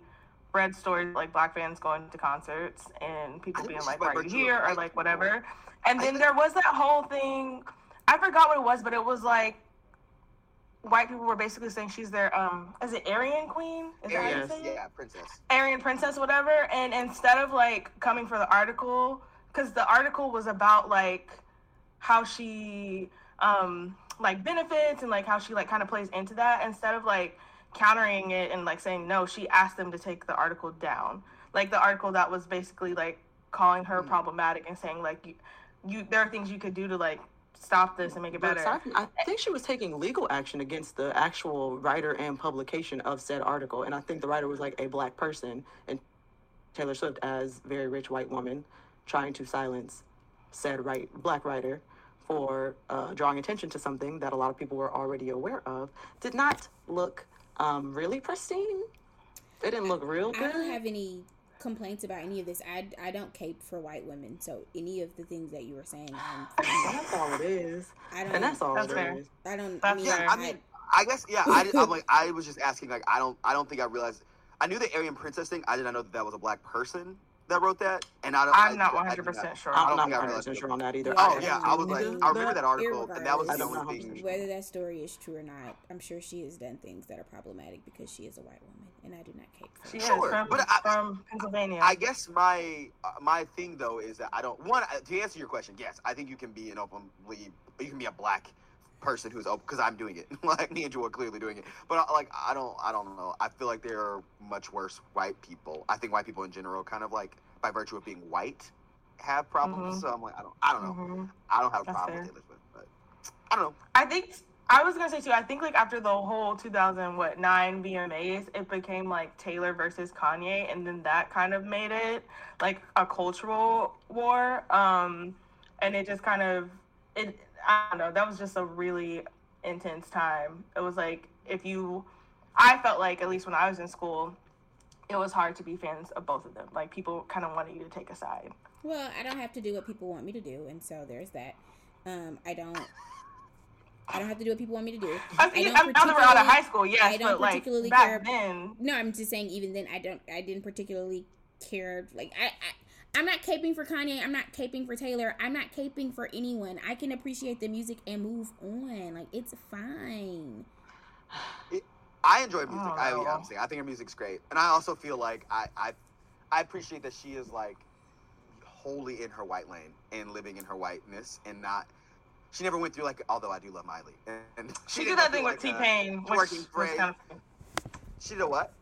read stories like black fans going to concerts and people being like, are you here? Or like, whatever. And then there was that whole thing, I forgot what it was, but it was like, white people were basically saying she's their, um, is it Aryan queen? Is that how you say it? Yeah, princess. Aryan princess, whatever. And instead of like coming for the article, because the article was about like how she um like benefits and like how she like kind of plays into that, instead of like countering it and like saying no, she asked them to take the article down, like the article that was basically like calling her mm-hmm. problematic and saying like you, you there are things you could do to like stop this and make it better. Sorry, I think she was taking legal action against the actual writer and publication of said article, and I think the writer was like a black person and Taylor Swift as very rich white woman trying to silence said right black writer for uh, drawing attention to something that a lot of people were already aware of. Did not look um, really pristine. It didn't look real good. I don't have any complaints about any of this. I, I don't cape for white women, so any of the things that you were saying. I'm that's all it is. I don't, and that's all that's it fair. is. I don't. That's I mean, fair. I, mean I, I guess yeah. I did, I'm like I was just asking. Like I don't. I don't think I realized. I knew the Aryan princess thing. I did not know that that was a black person that wrote that, and I don't, I'm I, not one hundred percent sure. I'm not one hundred percent sure on that either. Oh, yeah, I was like, I remember that article, and that was the only thing. Whether that story is true or not, I'm sure she has done things that are problematic because she is a white woman, and I do not care. She sure, is but I, from Pennsylvania. I guess my uh, my thing, though, is that I don't want, to answer your question, yes, I think you can be an openly, you can be a black person who's open, because I'm doing it. Like, me and Jewel are clearly doing it. But, like, I don't, I don't know. I feel like there are much worse white people. I think white people in general kind of, like, by virtue of being white, have problems. Mm-hmm. So I'm like, I don't, I don't know. Mm-hmm. I don't have a That's problem fair. with Taylor Swift, but I don't know. I think, I was going to say, too, I think, like, after the whole two thousand nine V M As, it became, like, Taylor versus Kanye, and then that kind of made it, like, a cultural war. Um, and it just kind of, it, I don't know, that was just a really intense time. It was like, if you, I felt like, at least when I was in school, it was hard to be fans of both of them. Like, people kind of wanted you to take a side. Well, I don't have to do what people want me to do, and so there's that. Um, I don't, I don't have to do what people want me to do. I mean, I don't now that we're out of high school, yes, I don't but particularly like, back care, then. No, I'm just saying, even then, I don't, I didn't particularly care, like, I, I I'm not caping for Kanye. I'm not caping for Taylor. I'm not caping for anyone. I can appreciate the music and move on. Like, it's fine. It, I enjoy music. Oh. I, yeah, I'm saying, I think her music's great. And I also feel like I, I I appreciate that she is, like, wholly in her white lane and living in her whiteness and not... She never went through, like, although I do love Miley. And, and she, she did that thing with like T-Pain. A, working she, kind of... she did a what?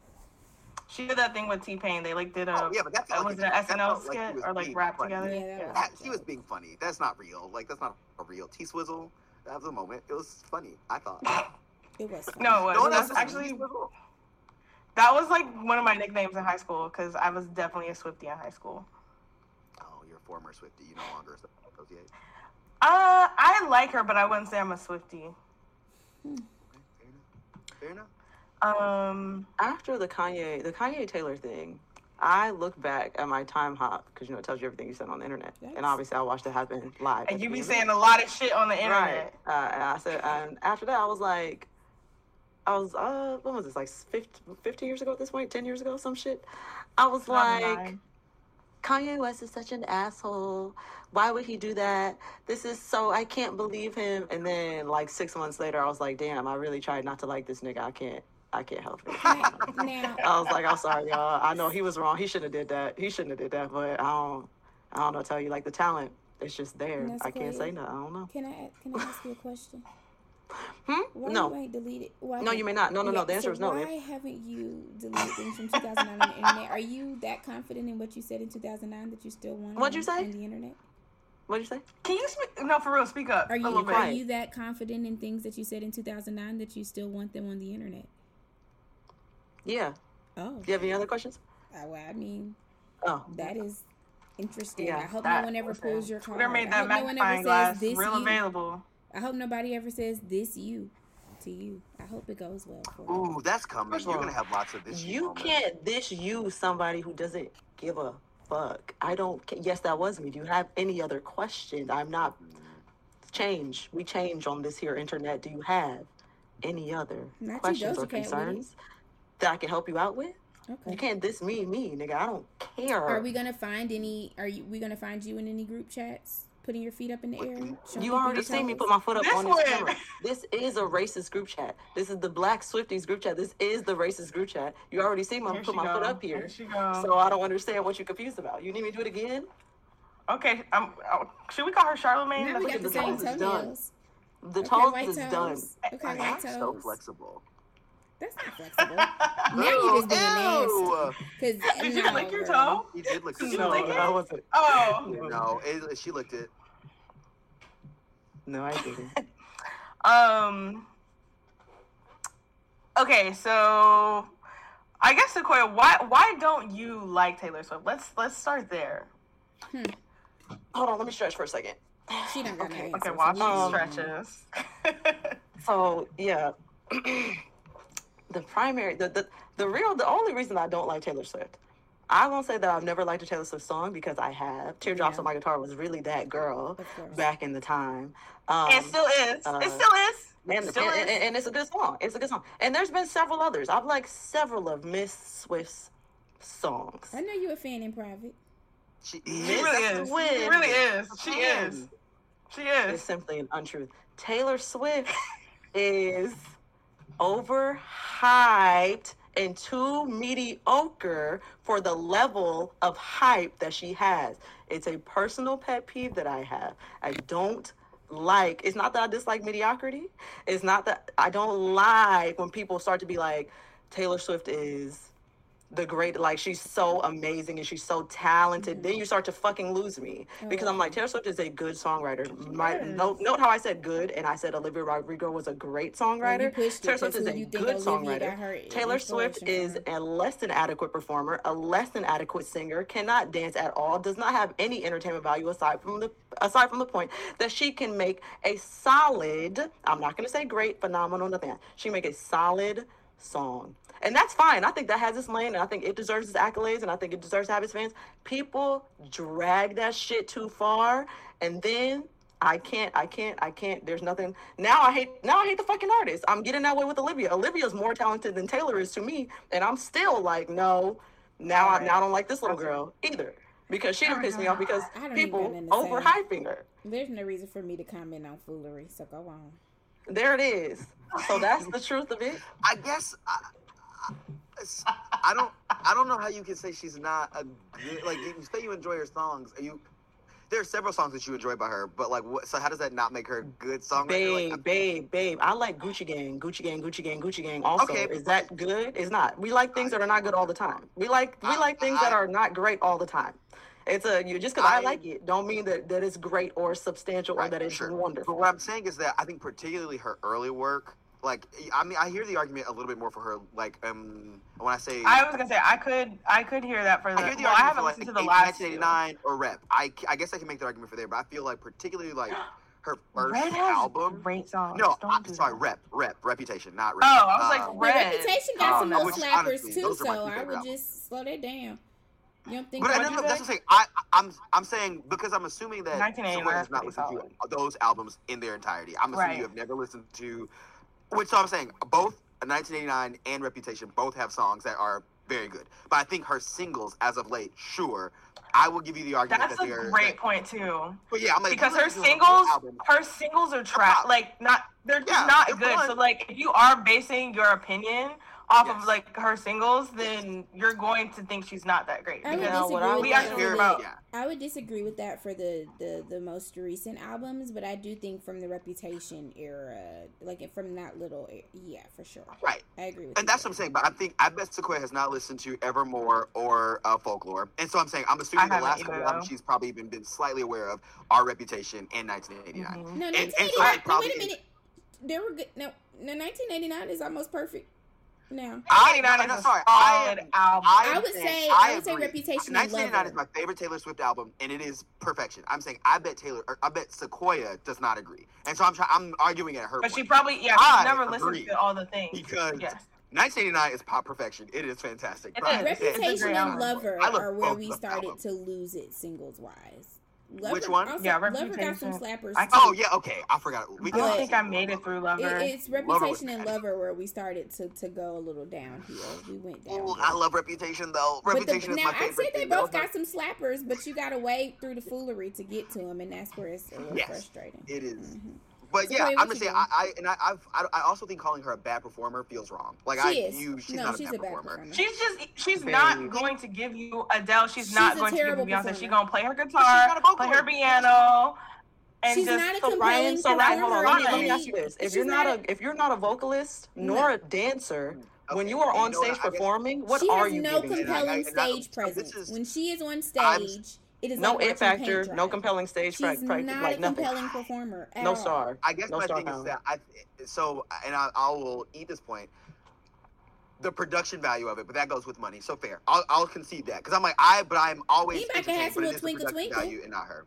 She did that thing with T-Pain. They like did a oh, yeah, but that's not, like, was it an S N L skit like or like rap funny. together? Yeah, yeah. That, she was being funny. That's not real. Like that's not a real T-Swizzle. That was a moment. It was funny. I thought it was. Funny. No, it was, no, that's actually. T-Swizzle. That was like one of my nicknames in high school because I was definitely a Swiftie in high school. Oh, you're a former Swiftie. You no longer associate. Uh, I like her, but I wouldn't say I'm a Swiftie. Hmm. Fair enough. Fair enough. Um, after the Kanye, the Kanye Taylor thing, I look back at my time hop because you know it tells you everything you said on the internet, yes. and obviously I watched it happen live. And you be saying a lot of shit on the internet. Right. Uh, and I said, and after that, I was like, I was, uh, when was this? Like fifteen years ago at this point, ten years ago, some shit. I was like, nine. Kanye West is such an asshole. Why would he do that? This is so, I can't believe him. And then like six months later, I was like, damn, I really tried not to like this nigga. I can't. I can't help it. Now, I was like, I'm sorry, y'all. I know he was wrong. He shouldn't have did that. He shouldn't have did that. But I don't, I don't know. Tell you, like the talent, it's just there. I can't say nothing. I don't know. Can I, can I ask you a question? Hmm? Why no. You ain't deleted? Why no, you may not. No, no, yeah, no. The answer so is no. Why man. haven't you deleted things from two thousand nine on the internet? Are you that confident in what you said in two thousand nine that you still want What'd you say? on the internet? What'd you say? Can you speak? No, for real, speak up. Are you, are you that confident in things that you said in two thousand nine that you still want them on the internet? Yeah. Oh. Do you have any other questions? Uh, well, I mean, oh, that is interesting. Yeah, I hope no one ever pulls your card. Twitter made that magnifying glass real available. I hope nobody ever says this you to you. I hope it goes well for you. Ooh, that's coming. You're going to have lots of this you. You can't this you somebody who doesn't give a fuck. I don't. Yes, that was me. Do you have any other questions? I'm not. Change. We change on this here internet. Do you have any other not questions or concerns? That I can help you out with. Okay. You can't diss me, me, nigga. I don't care. Are we gonna find any? Are you? We gonna find you in any group chats? Putting your feet up in the air. You already seen me put my foot up this on this camera. This is a racist group chat. This is the Black Swifties group chat. This is the racist group chat. You already seen me put my go. foot up here. here she go. So I don't understand what you're confused about. You need me to do it again? Okay. Um. Should we call her Charlamagne? No, we got the toes is done. The toes is done. Okay. I'm so flexible. That's not flexible. Now you just being nasty. Did you no, lick your toe? You did lick your toe. No, I wasn't. Oh. No, it, she licked it. No, I didn't. um. Okay, so I guess Sequoia, why why don't you like Taylor Swift? Let's let's start there. Hmm. Hold on, let me stretch for a second. She didn't. Okay, okay, while well, she stretches. Um, so yeah. The primary, the, the the real, the only reason I don't like Taylor Swift, I won't say that I've never liked a Taylor Swift song because I have. Teardrops yeah. on My Guitar was really that girl back in the time. Um, it still is. Uh, it still is. And, it still and, is. And, and, and it's a good song. It's a good song. And there's been several others. I've liked several of Miss Swift's songs. I know you're a fan in private. She, she really is. Swift. She really is. She um, is. She is. It's simply an untruth. Taylor Swift is... overhyped and too mediocre for the level of hype that she has. It's a personal pet peeve that I have. I don't like, it's not that I dislike mediocrity. It's not that I don't like when people start to be like, Taylor Swift is the great, like she's so amazing and she's so talented. Mm-hmm. Then you start to fucking lose me oh, because I'm like, Taylor Swift is a good songwriter. My yes. note, note how I said good and I said Olivia Rodrigo was a great songwriter. Taylor Swift is a good songwriter. Taylor Swift is a less than adequate performer, a less than adequate singer, cannot dance at all, does not have any entertainment value aside from the aside from the point that she can make a solid, I'm not going to say great, phenomenal, nothing. She can make a solid song. And that's fine. I think that has its lane, and I think it deserves its accolades, and I think it deserves to have its fans. People drag that shit too far, and then I can't, I can't, I can't. There's nothing. Now I hate, now I hate the fucking artist. I'm getting that way with Olivia. Olivia's more talented than Taylor is to me, and I'm still like, no, now, right. I, now I don't like this little girl either, because she done pissed me off because people overhyping her. There's no reason for me to comment on foolery, so go on. There it is. So that's the truth of it. I guess I, I, I don't I don't know how you can say she's not a good, like you say you enjoy her songs. Are you there are several songs that you enjoy by her, but like, what? So how does that not make her a good songwriter? Babe, like, babe, babe. I like Gucci Gang, Gucci Gang, Gucci Gang, Gucci Gang. Also, okay, is that good? It's not. We like things I, that are not good all the time. We like we I, like things I, that are not great all the time. It's a you just because I, I like it don't mean that, that it's great or substantial right, or that it's sure. wonderful. But what I'm saying is that I think particularly her early work. Like, I mean, I hear the argument a little bit more for her. Like, um, when I say, I was gonna say, I could, I could hear that for the. I, hear the well, I haven't for, like, listened like, to the last nineteen eighty-nine or Rep. I, I guess I can make that argument for there, but I feel like particularly like her first Red album. Great songs. No, I, sorry, that. Rep, Rep, Reputation, not Rep. Oh, I was um, like Rep. Reputation got some um, little slappers honestly, too, so I would albums. Just slow that down. You don't think but I know, that's what I'm saying. I, I'm, I'm saying because I'm assuming that someone has not listened solid. to those albums in their entirety. I'm assuming right. you have never listened to. Which so I'm saying both nineteen eighty-nine and Reputation both have songs that are very good, but I think her singles as of late, sure, I will give you the argument. That's that a great that, point too. But yeah, I'm like because her singles, her singles are trash. Like not, they're just yeah, not they're good. Fun. So like, if you are basing your opinion off yes. of like her singles, then you're going to think she's not that great. I would disagree what I, we actually hear about. Yeah. I would disagree with that for the, the, the most recent albums, but I do think from the Reputation era, like from that little, yeah, for sure. Right, I agree with. And you that's there. What I'm saying. But I think I bet Sequoia has not listened to Evermore or uh, Folklore, and so I'm saying I'm assuming the last couple albums she's probably even been slightly aware of are Reputation and nineteen eighty-nine. Mm-hmm. No, nineteen eighty-nine. And, and so no, wait a minute. There were good. No, no, nineteen eighty-nine is almost perfect. No, I, I, no, sorry. I, I, I would say I, I would say agree. Reputation. nineteen eighty-nine is my favorite Taylor Swift album, and it is perfection. I'm saying I bet Taylor, or I bet Sequoia does not agree, and so I'm trying. I'm arguing at her. But point. She probably yeah, she's never listened to all the things because yes. nineteen eighty-nine is pop perfection. It is fantastic. It right? is. Reputation it, and Lover are where we started to lose it singles wise. Lover, which one? Also, yeah, Reputation. Lover got some slappers. I, oh, yeah, okay. I forgot. We I don't think I made it through Lover. It, it's Reputation Lover and Lover where we started to, to go a little downhill. We went downhill. Ooh, I love Reputation, though. Reputation the, is now, my favorite. Now, I said they both got some slappers, but you got to wade through the foolery to get to them, and that's where it's a little yes, frustrating. It is. Mm-hmm. But so yeah, I'm gonna say I, I and I I've, I I also think calling her a bad performer feels wrong. Like she I is. You, she's no, not she's a bad, a bad performer. performer. She's just she's Very not easy. going to give you Adele. She's, she's not going to give you Beyonce. She's gonna play her guitar, play her piano, and she's just not a so Ryan. So Ryan, hold on. Let me, let me ask you this: if she's you're not, not a if you're not a vocalist nor no. a dancer. Okay. When you are on you know stage what, performing, guess, what are you? She has no compelling stage presence. When she is on stage. It is no it factor, no compelling stage practice. She's pra- not like a nothing. compelling performer. No all. star. I guess no my thing power. is that I so and I, I will eat this point. The production value of it, but that goes with money. So fair, I'll, I'll concede that because I'm like I, but I'm always. He might have some little twinkle twinkle value and not her.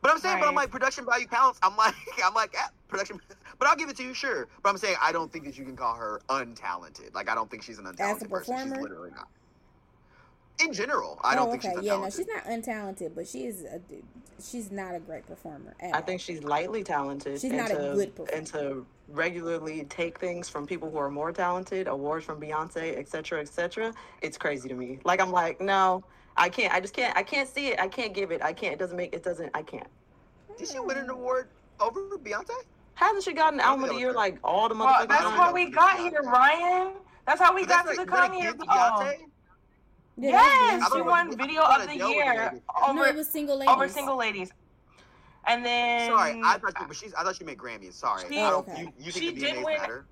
But I'm saying, right. but I'm like production value counts. I'm like I'm like eh, production, but I'll give it to you, sure. But I'm saying I don't think that you can call her untalented. Like I don't think she's an untalented As a performer, person. She's literally not. In general, I oh, don't okay. think she's untalented. Yeah, no, she's not untalented, but she is a, she's not a great performer at all. I think she's lightly talented. She's not to, a good performer. And to regularly take things from people who are more talented, awards from Beyonce, et cetera, et cetera, it's crazy to me. Like, I'm like, no, I can't. I just can't. I can't see it. I can't give it. I can't. It doesn't make, it doesn't, I can't. Did she win an award over Beyonce? Hasn't she gotten an album of the year, like, all the motherfuckers? Well, that's how we got here, Ryan. That's how we got to the Kanye. Yeah, yes, she won was, Video of the Year over, no, it was single ladies. over Single Ladies, and then sorry, I thought you, but she's I thought she made Grammys. Sorry, she, I don't, okay. you, you think she the did win. Matter?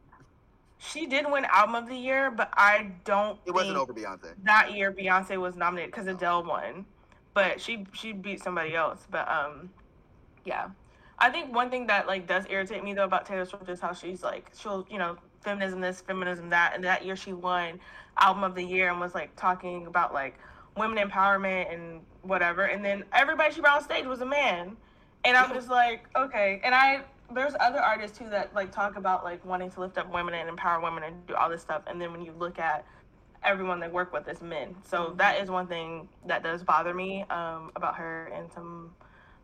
She did win Album of the Year, but I don't. It think wasn't over Beyonce that year. Beyonce was nominated because Adele won, but she she beat somebody else. But um, yeah, I think one thing that like does irritate me though about Taylor Swift is how she's like she'll you know. feminism this, feminism that, and that year she won Album of the Year and was, like, talking about, like, women empowerment and whatever, and then everybody she brought on stage was a man, and I'm just like, okay, and I, there's other artists, too, that, like, talk about, like, wanting to lift up women and empower women and do all this stuff, and then when you look at everyone they work with is men, so mm-hmm. that is one thing that does bother me um, about her and some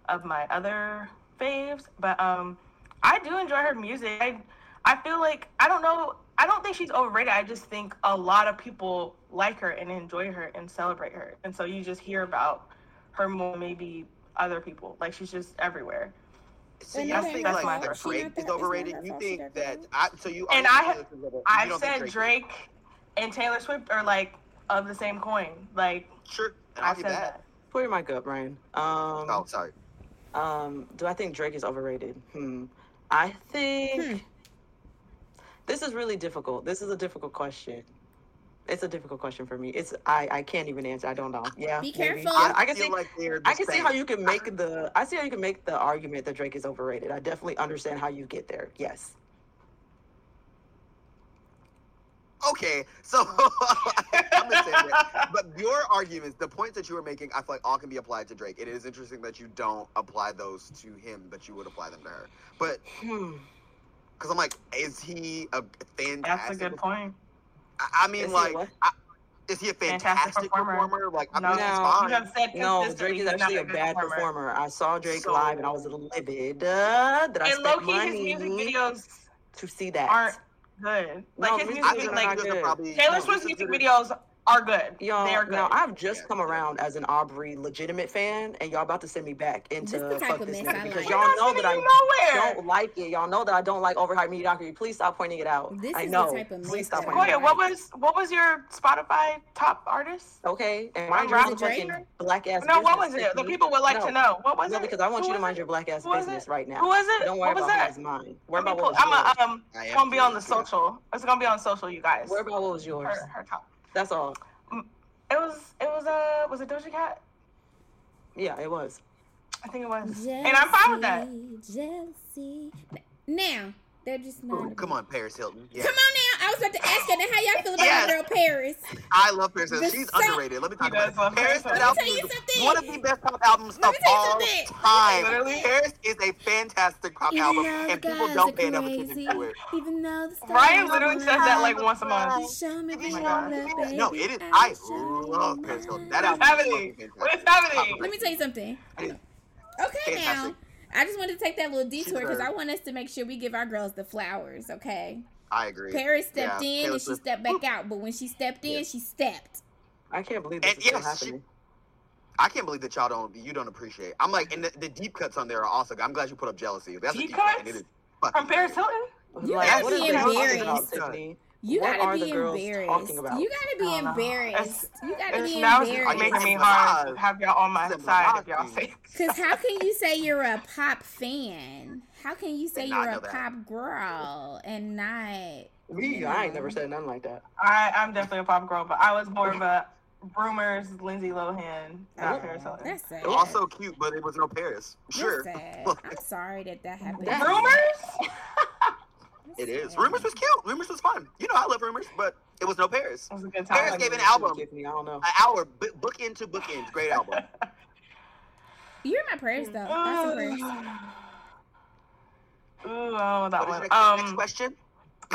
of my other faves, but um, I do enjoy her music. I I feel like, I don't know, I don't think she's overrated. I just think a lot of people like her and enjoy her and celebrate her. And so you just hear about her more than maybe other people. Like, she's just everywhere. So you think, like, my that Drake is overrated? You think that, I, so you... And I, I've said Drake and Taylor Swift are, like, of the same coin. Like, sure, and I'll give that. Put your mic up, Ryan. Um, oh, sorry. Um, do I think Drake is overrated? Hmm. I think hmm. this is really difficult. This is a difficult question. It's a difficult question for me. It's I, I can't even answer. I don't know. Yeah. Be careful. Maybe. I, I can see like I can see how you can make the I see how you can make the argument that Drake is overrated. I definitely understand how you get there. Yes. Okay, so I'm gonna say that. But your arguments, the points that you were making, I feel like all can be applied to Drake. It is interesting that you don't apply those to him, but you would apply them to her. But because I'm like, is he a fantastic? That's a good point. I, I mean, is like, he I, is he a fantastic, fantastic performer? performer? Like, I no, mean, he's fine. No, Drake is actually a bad performer. performer. I saw Drake so, live, and I was livid uh, that I and spent money his music videos to see that. Aren't, good. Like no, his music, I think like probably, Taylor Swift's music videos are good. Y'all, they are good. No, I've just yeah. come around as an Aubrey legitimate fan, and y'all about to send me back into this fuck this nigga because y'all know that I nowhere. don't like it. Y'all know that I don't like overhyped mediocrity. Please stop pointing it out. This I know. Is the type of Please stop pointing it out. What was what was your Spotify top artist? Okay, and mind your fucking black ass. No, business what was it? The people would like no. to know. What was no, it? No, because I want Who you to mind your black ass business right now. Who was it? Don't worry about what's mine. Worry about what was yours. I'm gonna be on the social. It's gonna be on social, you guys. Worry about what was yours. Her top. That's all. It was, it was, uh, was it Doja Cat? Yeah, it was. I think it was. Jessie, and I'm fine with that. Jessie. Now, they're just not. Ooh, come on, Paris Hilton. Yeah. Come on now. I was about to ask you, now how y'all feel about yes. my girl Paris? I love Paris Hilton. She's so- underrated. Let me talk about it. Paris Hilton is one of the best pop albums of all time. Literally. Paris is a fantastic pop Even album, and people don't pay enough attention to it. Even though the stars Ryan literally says that like once a month. Show me oh my God. Love, no, it is. I love Paris Hilton. That album happening? is What's happening? Let me tell you something. Okay, fantastic. Now. I just wanted to take that little detour because I want us to make sure we give our girls the flowers, okay? I agree. Paris stepped yeah, in Taylor and Swift. She stepped back out, but when she stepped in, yeah. she stepped. I can't believe this and is yes, still happening. She, I can't believe that y'all don't, you don't appreciate. I'm like, and the, the deep cuts on there are also, I'm glad you put up Jealousy. That's deep, a deep cuts? Cut, and from Paris Hilton? You like, gotta what be embarrassed. About, you what gotta be embarrassed. You gotta be embarrassed. You gotta it's, be now embarrassed. Now it's making me hard to have y'all on my it's side if y'all say. Because how can you say you're a pop fan? How can you say you're a that. pop girl and not? Me, I ain't never said nothing like that. I, I'm definitely a pop girl, but I was more of a rumors, Lindsay Lohan, not oh, Paris Hilton. That's sad. Also cute, but it was no Paris. Sure. I'm sorry that that happened. Rumors? It is. Rumors was cute. Rumors was fun. You know, I love Rumors, but it was no Paris. It was a good time. Paris gave an album. Tiffany, I don't know. An hour, bookend to bookend. Great album. You're my prayers, though. That's a Paris. Ooh, oh, that one. Next, um, next question.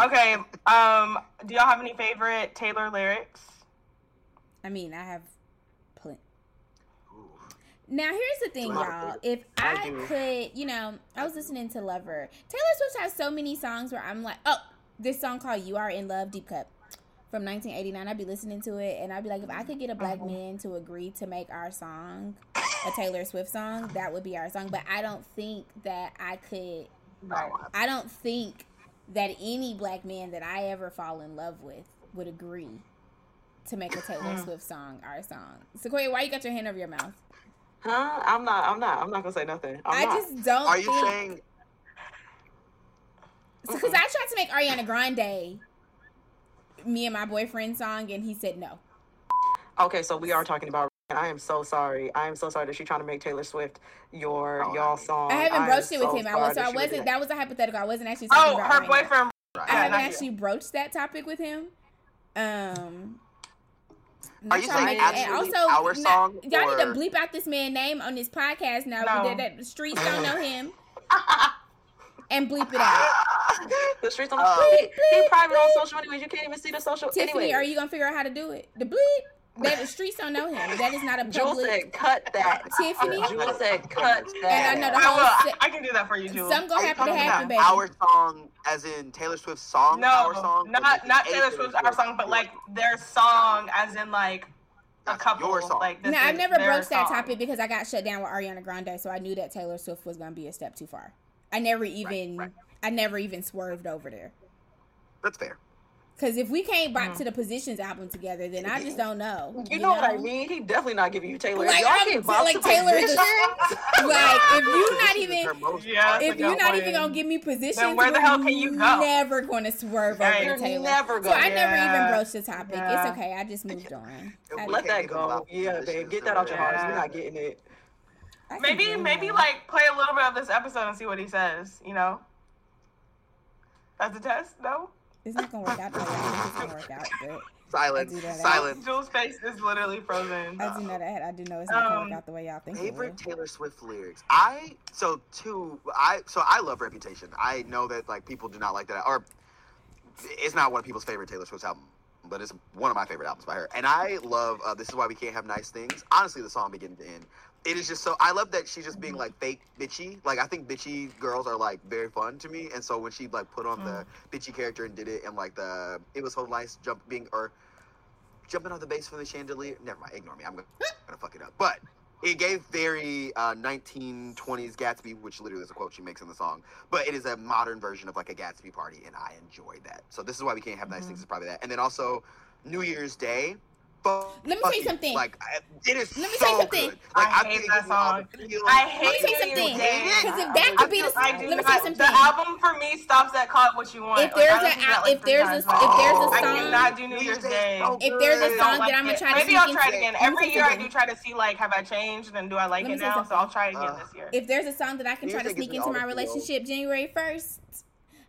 Okay. Um, do y'all have any favorite Taylor lyrics? I mean, I have plenty. Now, here's the thing, y'all. If I could, you know, I was listening to Lover. Taylor Swift has so many songs where I'm like, oh, this song called You Are In Love, Deep Cut from nineteen eighty-nine. I'd be listening to it, and I'd be like, if I could get a black man to agree to make our song a Taylor Swift song, that would be our song. But I don't think that I could, I don't think that any black man that I ever fall in love with would agree to make a Taylor Swift song our song. Sequoia, why you got your hand over your mouth? Huh? I'm not, I'm not, I'm not gonna say nothing. I'm I not. just don't Are you think... saying... Because so, mm-hmm. I tried to make Ariana Grande Me and My Boyfriend song, and he said no. Okay, so we are talking about... I am so sorry. I am so sorry that you're trying to make Taylor Swift your, oh, y'all song. I haven't broached I it with so him. I was, so I wasn't, that was a hypothetical. I wasn't actually talking oh, about her Ariana. boyfriend. Right. I haven't actually broached that topic with him. Um... Not Are you saying absolutely also, our not, song? Y'all or... need to bleep out this man's name on this podcast now. No. The, the streets don't know him. And bleep it out. The streets don't know uh, him. He private bleep. on social anyways. You can't even see the social Tiffany, anyways. Are you going to figure out how to do it? The bleep. That, the streets don't know him. That is not a public. Jewel said cut that. Tiffany. Jewel said cut that. And I know the whole I, will, I can do that for you, Jewel. Something's going to happen to happen, baby. Our song, as in Taylor Swift's song? No, our song, not, not Taylor Swift's Swift, our song, but like their song, as in like a couple. Your song. Like, this no, I've never broached that topic because I got shut down with Ariana Grande, so I knew that Taylor Swift was going to be a step too far. I never even, right, right. I never even swerved over there. That's fair. Because if we can't bop mm. to the Positions album together, then I just don't know. You, you know, know what I mean? He definitely not giving you Taylor. Like, y'all I'm, can't bop like to Taylor Positions. The, like, if you're not even, yeah, if you're not even gonna give me Positions, then where the hell can you go? Never gonna swerve yeah, over Taylor. Never gonna. So I never yeah. even broached the topic. Yeah. It's okay. I just moved on. I Let that go. Yeah, babe. Get that out your heart. Yeah. You're not getting it. I maybe, maybe that. Like play a little bit of this episode and see what he says. You know, that's a test, though. It's not gonna work out. It's gonna work out. But silence. Silence. Jewel's face is literally frozen. I do know that. I do know it's not um, gonna work out the way y'all think. Favorite Taylor Swift lyrics. I so two. I so I love Reputation. I know that like people do not like that, or it's not one of people's favorite Taylor Swift albums, but it's one of my favorite albums by her. And I love uh, This Is Why We Can't Have Nice Things. Honestly, the song beginning to end. It is just so, I love that she's just being like fake bitchy. Like, I think bitchy girls are like very fun to me. And so when she like put on mm. the bitchy character and did it, and like the, it was so nice jumping or jumping off the base from the chandelier. Never mind, ignore me. I'm gonna, gonna fuck it up. But it gave very uh, nineteen twenties Gatsby, which literally is a quote she makes in the song. But it is a modern version of like a Gatsby party, and I enjoyed that. So This Is Why We Can't Have Nice mm-hmm. Things is probably that. And then also New Year's Day. Let me tell you something. Like, it is Let me so tell you something. Good. Like, I, I hate that song. I hate Let me tell you something. Because if that could be the song, let me tell you something. The album for me stops at "Caught What You Want." If there's like, a, like if there's a, oh, if there's a song, I cannot do New Year's Day. So if there's a song like that I'm gonna try to maybe I'll try it again. Every year I do try to see like, have I changed and do I like it now? So I'll try again this year. If there's a song that I can try to sneak into my relationship January first.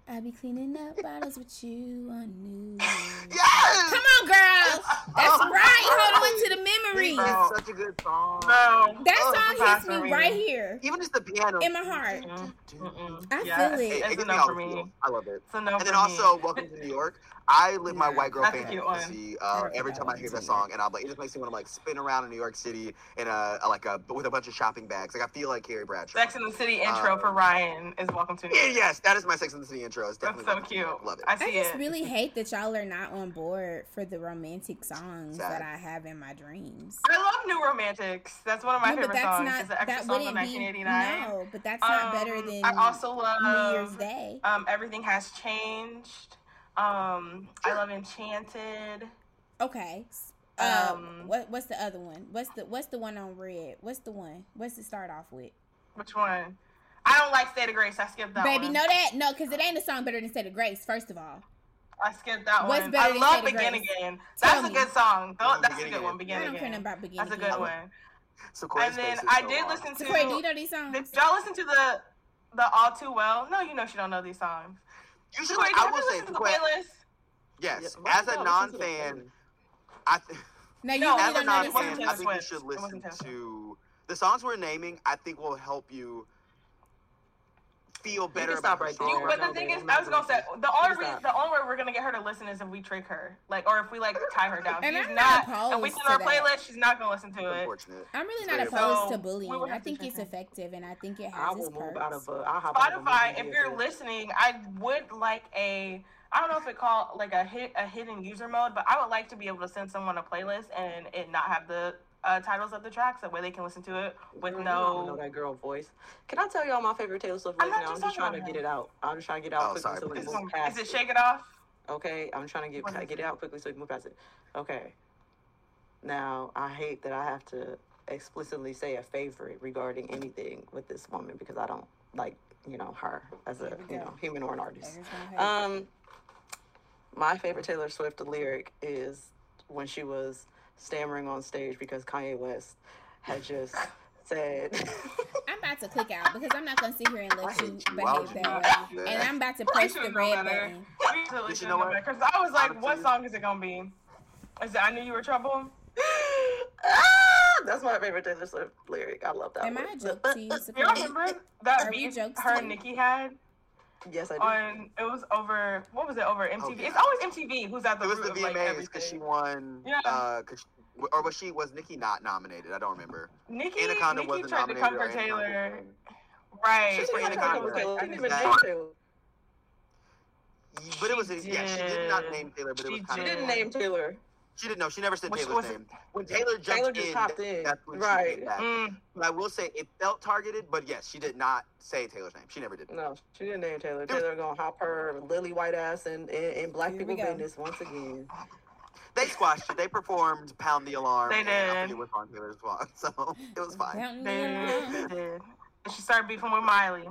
I'll be cleaning up bottles with you on New Year's. Yes! Come on, girls! That's oh, right! Hold on to the memories! That's such a good song. No. That oh, song hits me right here. Even just the piano. In my heart. Mm-mm. I yes. feel it. It's, it's enough for me. Feels. I love it. It's enough for me. And then also, Welcome to New York. I live my white girl fantasy uh, every time I hear that song, and I'm like, it just makes me want to like spin around in New York City in a like a with a bunch of shopping bags. Like I feel like Carrie Bradshaw. Sex and the City intro um, for Ryan is Welcome to New York. Yeah, yes, that is my Sex and the City intro. It's definitely That's so cute. I love it. I, see I just it. really hate that y'all are not on board for the romantic songs Sad. that I have in my dreams. I love New Romantics. That's one of my no, favorite songs. Not, it's an extra song from nineteen eighty-nine. No, but that's um, not better than I also love New Year's Day. Um, Everything Has Changed. Um, sure. I love Enchanted. Okay. Um, um, what what's the other one? What's the what's the one on Red? What's the one? What's it start off with? Which one? I don't like State of Grace. I skipped that Baby, one. Baby, know that? No, because it ain't a song better than State of Grace, first of all. I skipped that what's one. Better I than love State Begin Grace? Again. That's Tell a good song. Don't, that's Begin a good again. one. Begin I don't Again. Care about Begin That's again. a good one. Sequoia and then I did so listen to... Sequoia, do you know these songs? Did y'all listen to the, the All Too Well? No, you know she don't know these songs. You should. Corey, I will say, to the playlist? Yes. Yeah, as a non-fan, I th- now you no, as a non-fan, I think you should listen to the songs we're naming. I think will help you feel better you about right you, But the thing is, I was gonna say the only reason, the only way we're gonna get her to listen is if we trick her, like, or if we like tie her down. And she's I'm not. not if we send her a playlist, she's not gonna listen to it. I'm really not opposed so, to bullying. I think it's effective, and I think it has its purpose. Spotify, if you're listening, I would like a. I don't know if it called like a hit a hidden user mode, but I would like to be able to send someone a playlist and it not have the. Uh, titles of the tracks that way they can listen to it with girl, no you know that girl voice. Can I tell y'all my favorite Taylor Swift lyric now? I'm just trying to get it out. I'm just trying to get it out oh, quickly sorry, so we move past it. Is it Shake It Off? Okay, I'm trying to get get it out quickly so we can move past it. Okay. Now I hate that I have to explicitly say a favorite regarding anything with this woman because I don't like, you know, her as a you know human or an artist. Um my favorite Taylor Swift lyric is when she was stammering on stage because Kanye West had just said I'm about to click out because I'm not going to sit here and let you, you behave that way. And I'm about to press the red button. Because you know I was like, what song is it going to be? Is it I Knew You Were Trouble? Ah, that's my favorite Taylor Swift lyric. I love that Am one. I a joke to you? Do you remember that beef her and Nicki had? Yes, I do. On, it was over, what was it, over M T V? Oh, yeah. It's always M T V who's at the root of, like, everything. It was the V M As because she won, yeah. uh, cause she, or was she, was Nicki not nominated? I don't remember. Nicki, Anaconda Nicki wasn't tried to comfort Taylor. Right. She tried to comfort Taylor. I didn't even name Taylor. But it was, she yeah, did. she did not name Taylor, but she it was kind did. of. She didn't name Taylor. She didn't know. She never said Which, Taylor's name. When Taylor jumped Taylor just in, popped in, that's when right. she did that. Mm. But I will say it felt targeted, but yes, she did not say Taylor's name. She never did. No, she didn't name Taylor. Dude. Taylor gonna hop her lily white ass and, and, and black Here people business once again. They squashed it. They performed Pound the Alarm. They did. And it was on Taylor's vlog, so it was fine. They did. And she started beefing with Miley.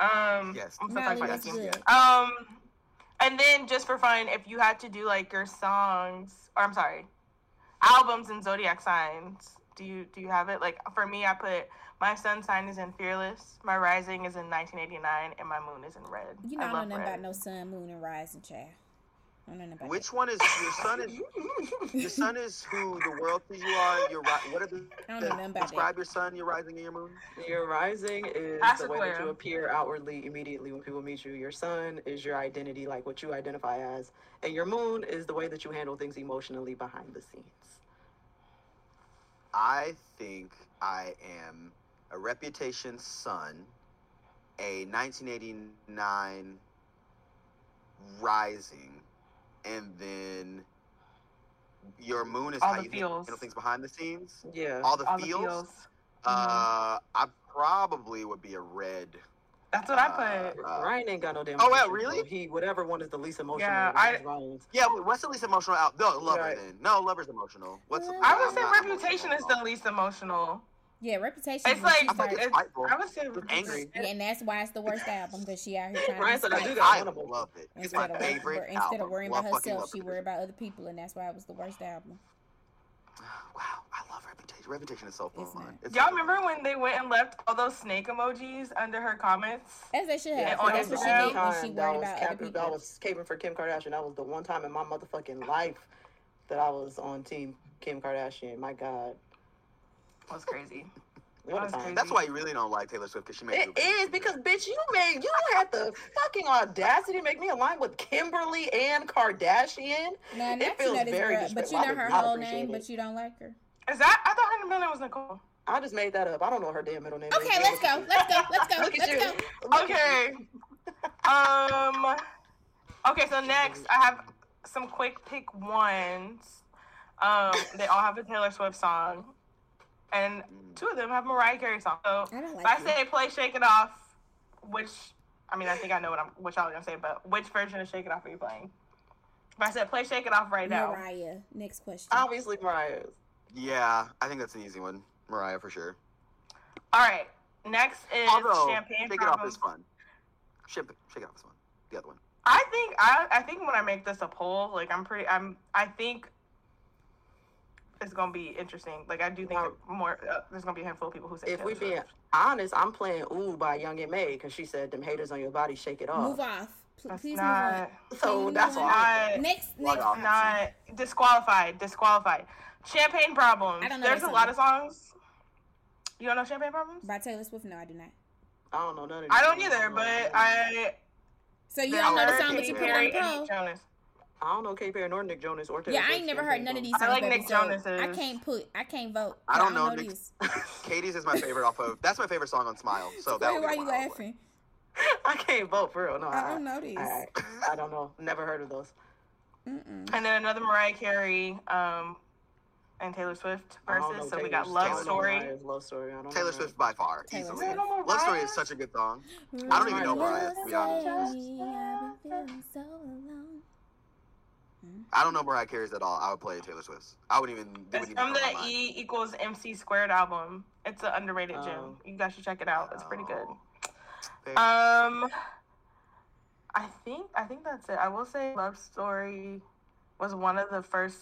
Um, yes. I'm so sorry about that. Um, and then just for fun, if you had to do like your songs, or I'm sorry, albums and zodiac signs, do you do you have it? Like for me, I put my sun sign is in Fearless, my rising is in nineteen eighty-nine, and my moon is in Red. You know, I, I don't know nothing about no sun, moon, and rising, child. Which one is your son? Is your son is who the world to you are? Your ri- what are the, I don't know the describe that. Your sun, your rising, and your moon. Your rising is Astroworld. The way that you appear outwardly immediately when people meet you. Your sun is your identity, like what you identify as, and your moon is the way that you handle things emotionally behind the scenes. I think I am a reputation sun, a nineteen eighty-nine rising. And then your moon is all how you handle things behind the scenes. Yeah. All the all feels. The feels. Uh, mm-hmm. I probably would be a red. That's what uh, I put. Uh, Ryan ain't got no damn. Oh, well, really? He whatever one is the least emotional. Yeah, I, yeah what's the least emotional out? No, Lover right. then. No, Lover's emotional. What's the, I would I'm say Reputation is the least emotional. Yeah, Reputation. It's like, like it's, I would say angry, yeah, and that's why it's the worst album because she out here trying Ryan to. Said, I, do I love it. It's instead my of favorite. Worrying, album. Instead of worrying love about herself, she worried about other people, and that's why it was the worst album. Wow, I love Reputation. Reputation is so fun. It's Y'all remember when they went and left all those snake emojis under her comments? As they should have. Yeah, so that's what she did when she worried about other people. That was caping for Kim Kardashian. That was the one time in my motherfucking life that I was on team Kim Kardashian. My God. That's crazy. That's crazy. That's why you really don't like Taylor Swift, because she made it is because bitch, you made you had the fucking audacity to make me align with Kimberly and Kardashian. Nah, it feels very girl, but you know her whole name, it. But you don't like her. Is that? I thought her middle name was Nicole. I just made that up. I don't know her damn middle name. Okay, name. let's go. Let's go. Let's go. Look let's at you. Go. Okay. um. Okay, so next I have some quick pick ones. Um, they all have a Taylor Swift song. And two of them have Mariah Carey songs. So I don't like if I say it. Play Shake It Off, which, I mean, I think I know what I'm, which y'all are going to say, but which version of Shake It Off are you playing? If I said play Shake It Off right now. Mariah. Next question. Obviously Mariah's. Yeah, I think that's an easy one. Mariah for sure. All right. Next is Although, Champagne Shake Problems. It Off is fun. Shake It Off is fun. The other one. I think, I, I think when I make this a poll, like I'm pretty, I'm, I think... it's gonna be interesting. Like I do think well, more. Uh, there's gonna be a handful of people who say. If we being honest, I'm playing "Ooh" by Young and May because she said, "Them haters on your body, shake it off." Move off, P- that's please not, move on. So that's not next. Next, off. Not disqualified. Disqualified. Champagne Problems. I don't know there's a song. Lot of songs. You don't know Champagne Problems by Taylor Swift? No, I do not. I don't know none of. I don't either, but I. So you don't know the song, but you put on pro. Jonas. I don't know K. Perry nor Nick Jonas or Taylor. Yeah, I ain't never heard none of these songs. I like Nick Jonas. I can't put. I can't vote. I don't, I don't know, know Nick, these. Katie's is my favorite off of. That's my favorite song on Smile. So that. Why are you laughing? I can't vote for real. No, I, I don't know these. I, I, I don't know. Never heard of those. Mm-mm. And then another Mariah Carey um, and Taylor Swift versus. So Taylor, we got Love Taylor Story. Mariah's Love Story. I don't Taylor know. Swift by far. Taylor easily. Love Story is such a good song. Right. I don't even know Mariah. To be honest. I've been feeling so alone. I don't know Mariah Carey's at all. I would play Taylor Swift's. I wouldn't even. It's from the E equals M C squared album. It's an underrated um, gem. You guys should check it out. It's pretty good. Um, I think I think that's it. I will say, Love Story was one of the first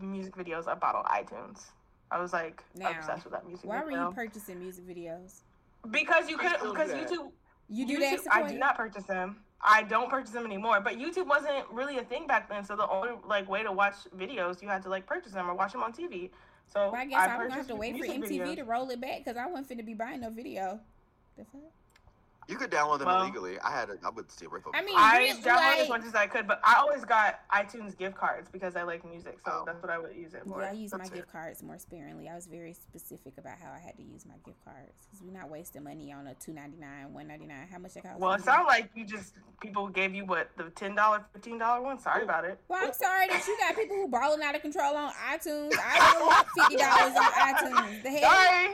music videos I bought on iTunes. I was like now, obsessed with that music. Why video. Why were you purchasing music videos? Because you could. Because YouTube. You do YouTube, that. I do not purchase them. I don't purchase them anymore, but YouTube wasn't really a thing back then. So the only like way to watch videos, you had to like purchase them or watch them on T V. So well, I guess I, I would have to wait for M T V videos. To roll it back because I wasn't finna be buying no video. The fuck? You could download them well, illegally. I had, a, I would steal rip them. I mean, I downloaded like... as much as I could, but I always got iTunes gift cards because I like music, so oh. that's what I would use it for. Yeah, I use that's my it. gift cards more sparingly. I was very specific about how I had to use my gift cards because we're not wasting money on a two ninety-nine, one ninety-nine. How much that cost? Well, it sounds like you just people gave you what the ten dollar, fifteen dollar one. Sorry about it. Well, I'm sorry that you got people who balling out of control on iTunes. I don't want fifty dollars on iTunes. The hell? Sorry.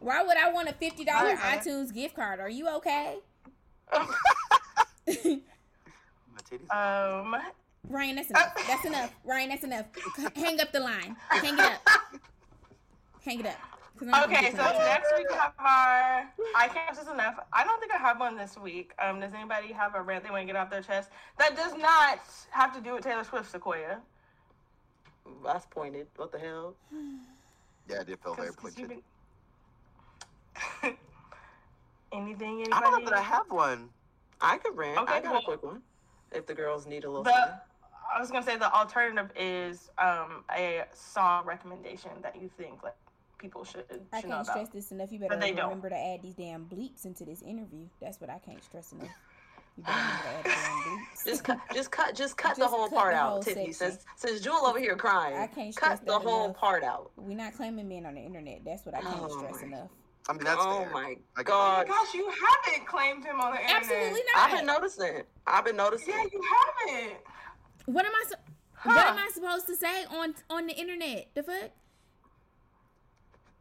Why would I want a fifty dollars right, iTunes gift card? Are you okay? um, Ryan, that's enough. That's enough. Ryan, that's enough. Hang up the line. Hang it up. Hang it up. Okay, so next we have our I can't just enough. I don't think I have one this week. Um, does anybody have a rant they want to get off their chest? That does not have to do with Taylor Swift, Sequoia. That's pointed. What the hell? Yeah, I did feel very pointed. Anything, anybody? I don't know that I have one. I could rant. Okay, I got well, a quick one. If the girls need a little something. I was going to say the alternative is um, a song recommendation that you think like people should, should I can't know stress about. This enough. You better remember don't. to add these damn bleeps into this interview. That's what I can't stress enough. You better remember to add damn bleeps. Just cut, just cut, just cut just the whole cut part the whole out, Tiffany. Since, since Jewel over here crying, I can't stress cut the whole enough. part out. We're not claiming men on the internet. That's what I can't oh, stress enough. I mean, that's oh fair. my like, god! Gosh, you haven't claimed him on the internet. Absolutely not. I've been noticing. I've been noticing. Yeah, you haven't. What am I? Su- huh. What am I supposed to say on on the internet? The fuck?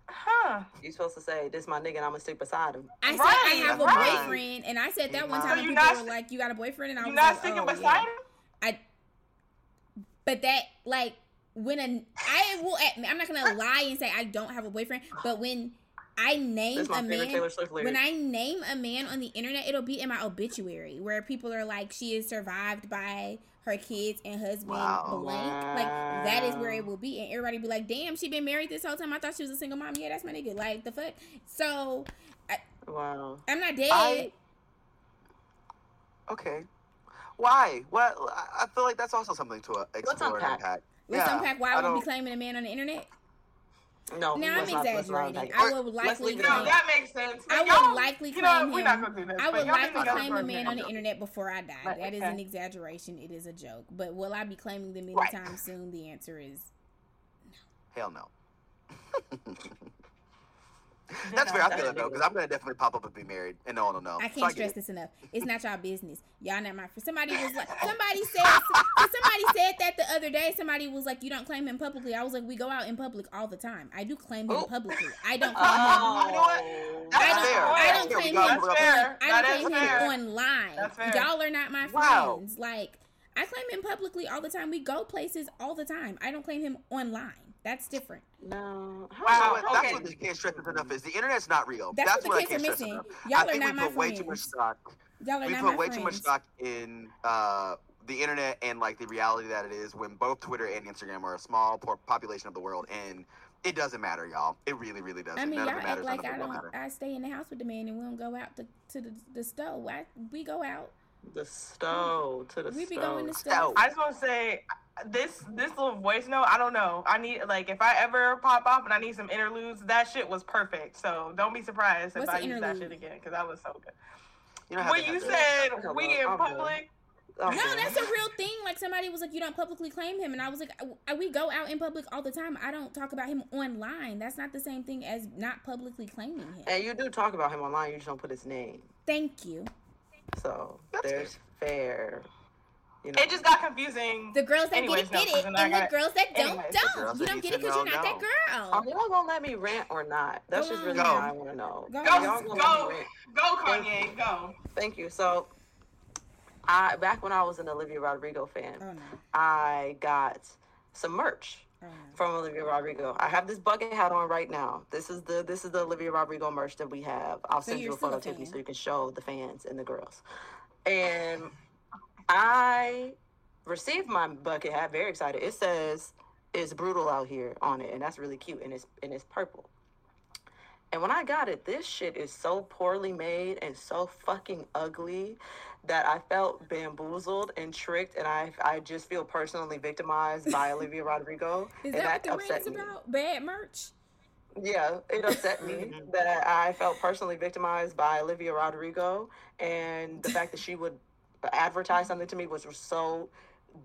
Huh? You supposed to say this? My nigga, and I'm gonna stick beside him. I right. said I have a right. boyfriend, and I said that one time. So people not, were like, "You got a boyfriend?" And I was not like, sticking oh, beside yeah. him. I. But that like when a I will admit, I'm not gonna lie and say I don't have a boyfriend, but when. I name a man when I name a man on the internet, it'll be in my obituary where people are like, she is survived by her kids and husband wow. blank. Like that is where it will be, and everybody be like, damn, she been married this whole time. I thought she was a single mom. Yeah, that's my nigga. Like the fuck. So, I, wow, I'm not dead. I, okay, why? Well, I feel like that's also something to explore and unpack. Let's yeah, unpack why I would be claiming a man on the internet. No, now I'm not, exaggerating. I would likely claim. No, that makes sense. I would likely claim him. I would likely claim a man on the internet before I die. Right, that okay. is an exaggeration. It is a joke. But will I be claiming them anytime right. soon? The answer is no. Hell no. That's where I feel it though, because I'm gonna definitely pop up and be married, and no one will know. I can't so I stress this enough. It's not y'all business. Y'all not my friend. Somebody was like, somebody said, somebody said that the other day. Somebody was like, you don't claim him publicly. I was like, we go out in public all the time. I do claim him oh. publicly. I don't claim oh. him. You know what? That's I don't, fair. I don't claim him. Fair. I don't claim fair. him online. Y'all are not my wow. friends. Like I claim him publicly all the time. We go places all the time. I don't claim him online. That's different. No. Wow. So that's okay. what they can't stress enough is the internet's not real. That's, that's what, what the kids are missing. Y'all I are not my friends. I think we put way friends. too much stock. Y'all are we not put my way friends. too much stock in uh, the internet and like the reality that it is when both Twitter and Instagram are a small poor population of the world, and it doesn't matter, y'all. It really, really doesn't. I mean, None y'all of it matters. act like I don't. I stay in the house with the man, and we don't go out to to the, the stove. I, we go out. The stove to the. We stove. be going to stove. I just want to say. This this little voice note, I don't know. I need like if I ever pop off and I need some interludes, that shit was perfect. So don't be surprised What's if I interlude? use that shit again because that was so good. You know when you said it. we in public, no, that's a real thing. Like somebody was like, you don't publicly claim him, and I was like, we go out in public all the time. I don't talk about him online. That's not the same thing as not publicly claiming him. And you do talk about him online. You just don't put his name. Thank you. So that's there's good. fair. You know. It just got confusing. The girls that Anyways, get it, no, get it, and the girls that don't, Anyways, don't. You don't get it because you're not that girl. Are y'all gonna let me rant or not? That's go just really what I want to know. Go, go, go, go Kanye, go. Thank you. So, I back when I was an Olivia Rodrigo fan, oh, no. I got some merch oh, no. from Olivia Rodrigo. I have this bucket hat on right now. This is the this is the Olivia Rodrigo merch that we have. I'll send so you a photo, Tiffany, so you can show the fans and the girls. And I received my bucket hat, very excited. It says, "It's brutal out here" on it, and that's really cute, and it's and it's purple. And when I got it, this shit is so poorly made and so fucking ugly that I felt bamboozled and tricked, and I I just feel personally victimized by Olivia Rodrigo. Is and that, that what the upset rant's about? Bad merch? Yeah, it upset me that I felt personally victimized by Olivia Rodrigo, and the fact that she would advertise something to me was so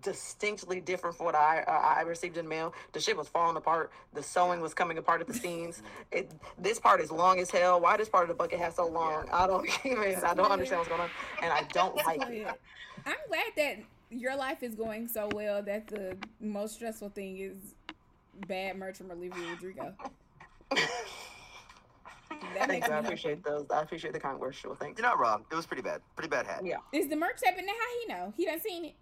distinctly different from what I uh, I received in mail. The shit was falling apart. The sewing was coming apart at the seams. It, this part is long as hell. Why this part of the bucket has so long? Yeah. I don't even, I don't understand what's going on, and I don't like it. I'm glad that your life is going so well that the most stressful thing is bad merch from Olivia Rodrigo. Thanks, I appreciate those. I appreciate the kind words. Sure, thanks. You're not wrong. It was pretty bad. Pretty bad hat. Yeah. Is the merch happening now? How he know? He done seen it.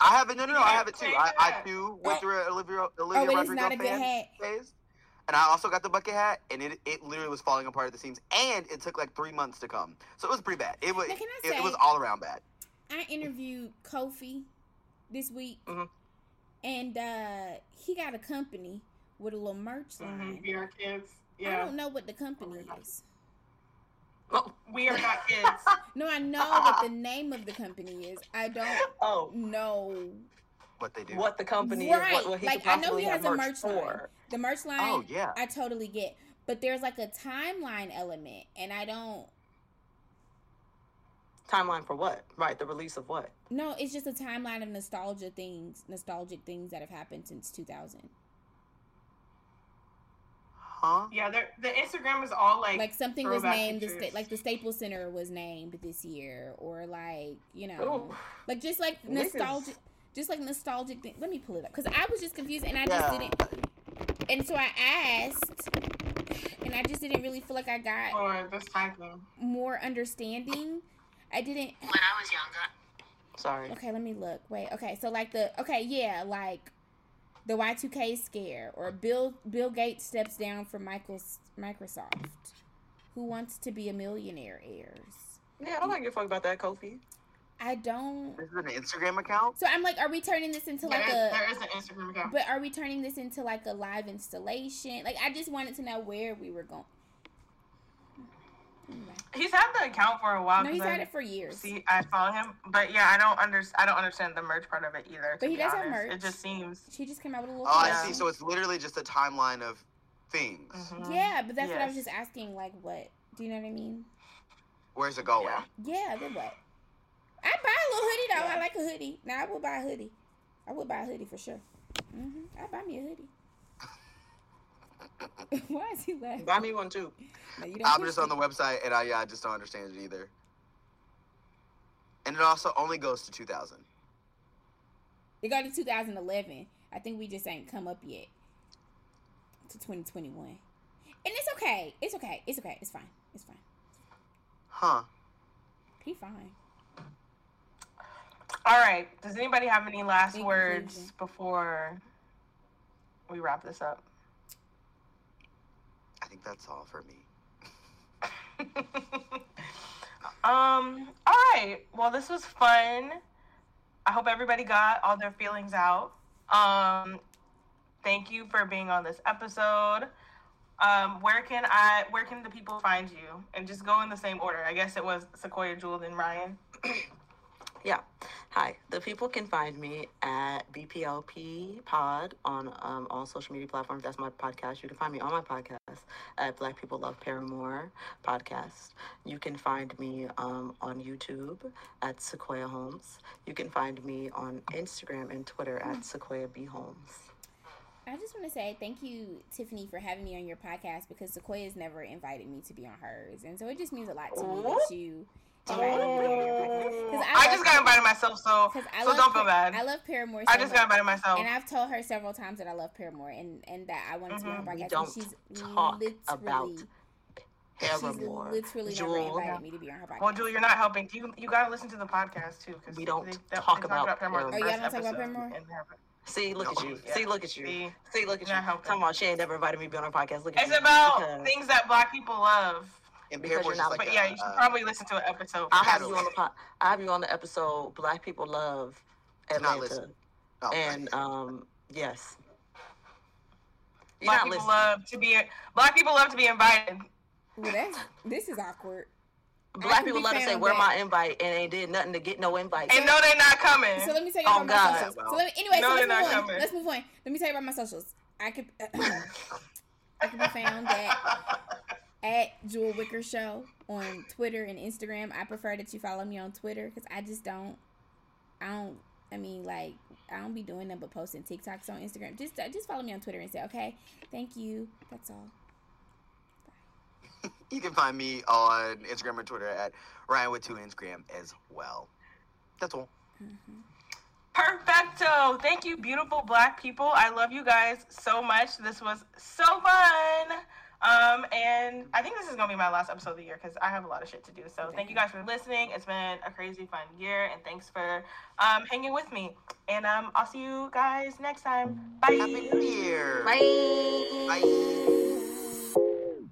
I haven't. No, no, no. I haven't too. I, I too went through an Olivia Olivia oh, Rodrigo fan phase, and I also got the bucket hat, and it it literally was falling apart at the seams, and it took like three months to come. So it was pretty bad. It was. Now, can I say, it, it was all around bad. I interviewed Kofi this week, mm-hmm. and uh, he got a company with a little merch line. Mm-hmm. We Are Kids. Yeah. I don't know what the company is. Oh, We Are Not Kids. No, I know what the name of the company is. I don't oh. know what they do. What the company right. is. What, what he like, I know he has a merch for. line. The merch line, oh, yeah. I totally get. But there's like a timeline element, and I don't. Timeline for what? Right, the release of what? No, it's just a timeline of nostalgia things, nostalgic things that have happened since two thousand. Huh? Yeah, the Instagram is all like like something was named the sta- like the Staples Center was named this year, or like you know, Ooh. like just like nostalgic, just like nostalgic thing. Let me pull it up because I was just confused and I yeah. just didn't, and so I asked, and I just didn't really feel like I got or this type of more understanding. I didn't. When I was younger. Sorry. Okay, let me look. Wait. Okay, so like the okay, yeah, like. The Y two K scare, or Bill Bill Gates steps down from Microsoft. Who Wants to Be a Millionaire airs. Yeah, I don't like your fuck about that, Kofi. I don't. This is an Instagram account. So I'm like, are we turning this into like there is, a? There is an Instagram account. But are we turning this into like a live installation? Like, I just wanted to know where we were going. Anyway. He's had the account for a while. No, he's had I, it for years. See, I follow him, but yeah, I don't under, I don't understand the merch part of it either. But he does honest. have merch. It just seems she just came out with a little. Oh, thing. I see. So it's literally just a timeline of things. Mm-hmm. Yeah, but that's yes. what I was just asking. Like, what? Do you know what I mean? Where's it going? Yeah, good yeah, what? I buy a little hoodie though. Yeah. I like a hoodie. Now I would buy a hoodie. I would buy a hoodie for sure. Mm-hmm. I buy me a hoodie. Why is he laughing? Buy me one too. No, I'm just it. on the website, and I, yeah, I just don't understand it either. And it also only goes to two thousand. It got to two thousand eleven. I think we just ain't come up yet to twenty twenty-one. And it's okay. It's okay. It's okay. It's fine. It's fine. Huh? He fine. All right. Does anybody have any last Big words reason. before we wrap this up? I think that's all for me. um. All right. Well, this was fun. I hope everybody got all their feelings out. Um. Thank you for being on this episode. Um. Where can I? Where can the people find you? And just go in the same order. I guess it was Sequoia, Jewel, then Ryan. Yeah. Hi. The people can find me at B P L P Pod on um, all social media platforms. That's my podcast. You can find me on my podcast at Black People Love Paramore Podcast. You can find me um, on YouTube at Sequoia Holmes. You can find me on Instagram and Twitter at Sequoia B. Holmes. I just want to say thank you, Tiffany, for having me on your podcast, because Sequoia's never invited me to be on hers. And so it just means a lot to me that you... Oh. I, I just got invited myself, so I so love, don't feel bad. I love Paramore. So I just much. got invited myself, and I've told her several times that I love Paramore, and, and that I wanted to mm-hmm. be on her podcast. Don't she's talk literally, about Paramore. She's literally Jewel. never invited me to be on her podcast. Well, Jewel, you're not helping. You you gotta listen to the podcast too, because we don't they, they, talk, they about talk about Paramore. Oh, y'all don't talk about Paramore. See, look at you. Yeah. See, look at you. See, See look at you. Come on, she ain't never invited me to be on her podcast. Look at it's you. about things that Black people love. And because you're not, like but a, yeah, you should uh, probably listen to an episode. I'll have you on the po- I'll have you on the episode Black People Love Atlanta. Oh, and right. um, yes, you're Black people listening. love to be Black people love to be invited. Well, that's, this is awkward. Black people love to say, "Where my invite?" And they did nothing to get no invite. And no, they're not coming. So let me tell you about oh, my socials. So let me, anyway, no, so let's, move on. let's move on. Let me tell you about my socials. I could. I can be found at, at Jewel Wicker Show on Twitter and Instagram. I prefer that you follow me on Twitter because I just don't, I don't, I mean, like, I don't be doing them but posting TikToks on Instagram. Just, just follow me on Twitter and say, okay, thank you. That's all. Bye. You can find me on Instagram or Twitter at Ryan with two Instagram as well. That's all. Mm-hmm. Perfecto. Thank you, beautiful black people. I love you guys so much. This was so fun. Um, and I think this is going to be my last episode of the year because I have a lot of shit to do. So thank you guys for listening. It's been a crazy fun year, and thanks for um, hanging with me. And um, I'll see you guys next time. Bye. Happy New Year. Bye. Bye.